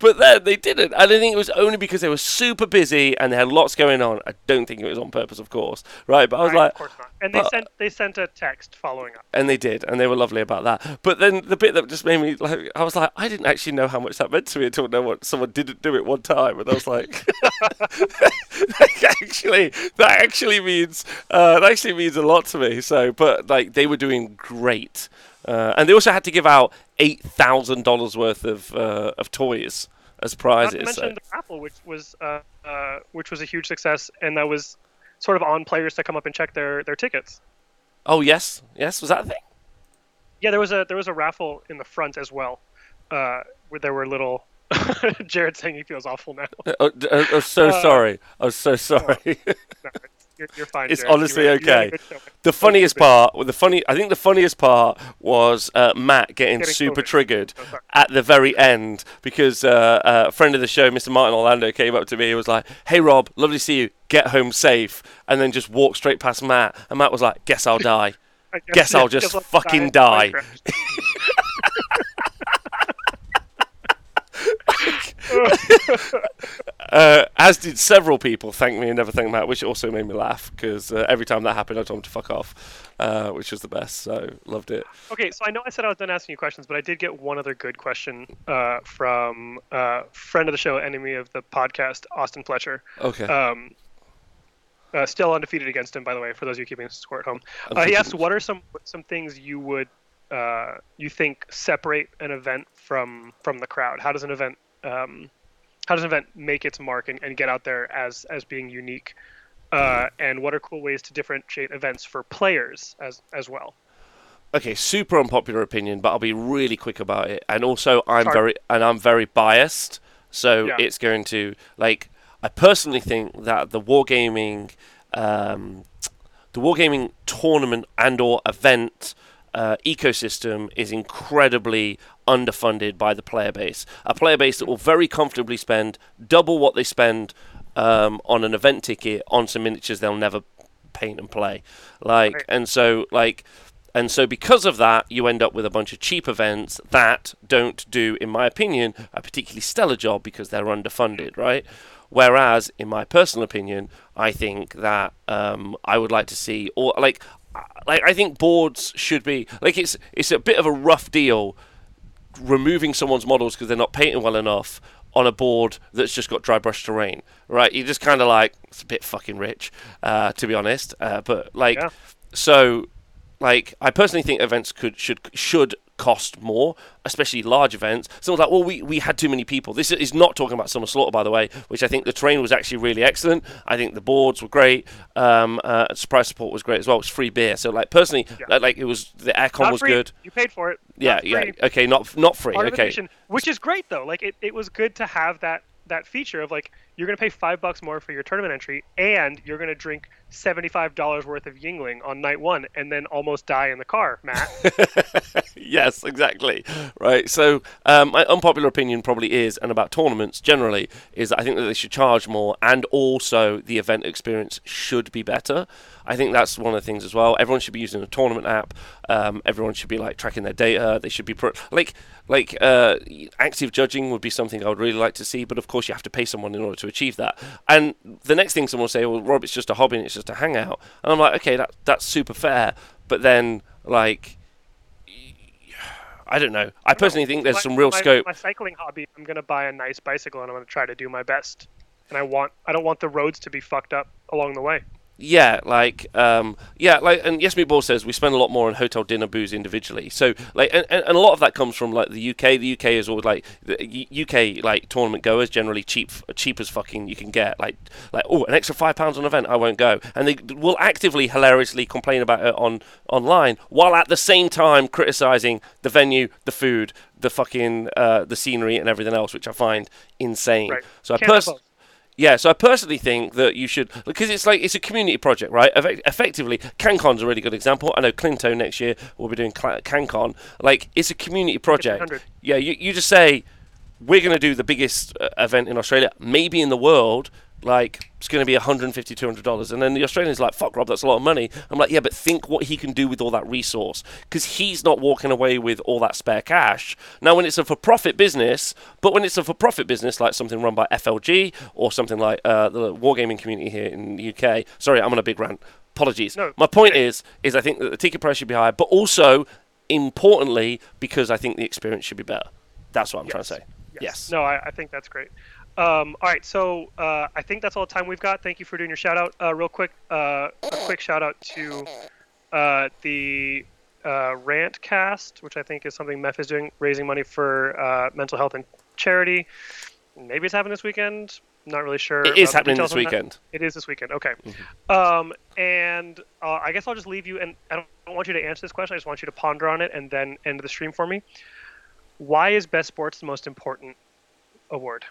But then they didn't. And I think it was only because they were super busy and they had lots going on. I don't think it was on purpose, of course, right? But I was right, like, of course not. And they sent a text following up. And they did, and they were lovely about that. But then the bit that just made me like, I was like, I didn't actually know how much that meant to me until someone didn't do it one time, and I was like, that actually means a lot to me. So, but like they were doing great. And they also had to give out $8,000 worth of toys as prizes. Not to mention the raffle, which was a huge success, and that was sort of on players to come up and check their tickets. Oh yes, was that a thing? Yeah, there was a raffle in the front as well, where there were little. Jared's saying he feels awful now. I'm so sorry. I'm so sorry. No, you're fine. It's Jared. Honestly okay. The funniest part was Matt getting super COVID. Triggered at the very end because a friend of the show, Mr. Martin Orlando, came up to me. He was like, "Hey Rob, lovely to see you. Get home safe," and then just walked straight past Matt. And Matt was like, "Guess I'll die. Guess I'll just fucking die." As did several people thank me and never thank Matt, which also made me laugh because every time that happened I told him to fuck off, which was the best, so loved it. Okay, so I know I said I was done asking you questions, but I did get one other good question from friend of the show, enemy of the podcast, Austin Fletcher. Okay. Still undefeated against him, by the way, for those of you keeping score at home. He asked, what are some things you would you think separate an event from the crowd? How does an event make its mark and get out there as being unique? And what are cool ways to differentiate events for players as well? Okay, super unpopular opinion, but I'll be really quick about it. And also, I'm very biased, so yeah. It's going to I personally think that the wargaming tournament and/or event ecosystem is incredibly underfunded by the player base. A player base that will very comfortably spend double what they spend on an event ticket on some miniatures they'll never paint and play. And so because of that, you end up with a bunch of cheap events that don't do, in my opinion, a particularly stellar job because they're underfunded, right? Whereas, in my personal opinion, I think that I would like to see, or I think boards should be it's a bit of a rough deal removing someone's models because they're not painting well enough on a board that's just got dry brush terrain, right? You just kind of it's a bit fucking rich, to be honest. I personally think events should cost more, especially large events. Someone's like, well, we had too many people. This is not talking about Summer Slaughter, by the way, which I think the terrain was actually really excellent. I think the boards were great. Surprise support was great as well. It was free beer. So, personally, yeah. It was the aircon was free. Good. You paid for it. Yeah. Okay, not free. Okay. Which is great, though. It was good to have that feature of, you're going to pay $5 more for your tournament entry, and you're going to drink $75 worth of Yingling on night one and then almost die in the car, Matt. Yes, exactly. Right. So my unpopular opinion probably is, and about tournaments generally, is I think that they should charge more, and also the event experience should be better. I think that's one of the things as well. Everyone should be using a tournament app. Everyone should be tracking their data. They should be active judging would be something I would really like to see, but of course you have to pay someone in order to achieve that. And the next thing someone will say, well, Rob, it's just a hobby and it's just a hangout. And I'm like, okay, that's super fair. But then, I don't know. I personally think there's some real scope. My cycling hobby, I'm going to buy a nice bicycle and I'm going to try to do my best. And I don't want the roads to be fucked up along the way. Yeah, and Yes Me Ball says we spend a lot more on hotel dinner booze individually. So, and a lot of that comes from, the UK. The UK is always, UK, tournament goers generally cheap as fucking you can get. An extra £5 on event, I won't go. And they will actively, hilariously complain about it online, while at the same time criticising the venue, the food, the fucking, the scenery and everything else, which I find insane. Right. So I personally think that you should, because it's a community project, right? Effectively, CanCon's a really good example. I know Clinto next year will be doing CanCon. It's a community project. Yeah, you just say, we're going to do the biggest event in Australia, maybe in the world. It's going to be $150, $200. And then the Australian's like, fuck, Rob, that's a lot of money. I'm like, yeah, but think what he can do with all that resource. Because he's not walking away with all that spare cash. Now, when it's a for-profit business, like something run by FLG or something like the wargaming community here in the UK. Sorry, I'm on a big rant. Apologies. No. My point is I think that the ticket price should be higher, but also, importantly, because I think the experience should be better. That's what I'm trying to say. Yes. No, I think that's great. All right, so I think that's all the time we've got. Thank you for doing your shout-out. Real quick, a quick shout-out to the Rant Cast, which I think is something MEF is doing, raising money for mental health and charity. Maybe it's happening this weekend. Not really sure. It is happening this weekend. It is this weekend. Okay. Mm-hmm. And I guess I'll just leave you, and I don't want you to answer this question. I just want you to ponder on it and then end the stream for me. Why is Best Sports the most important award?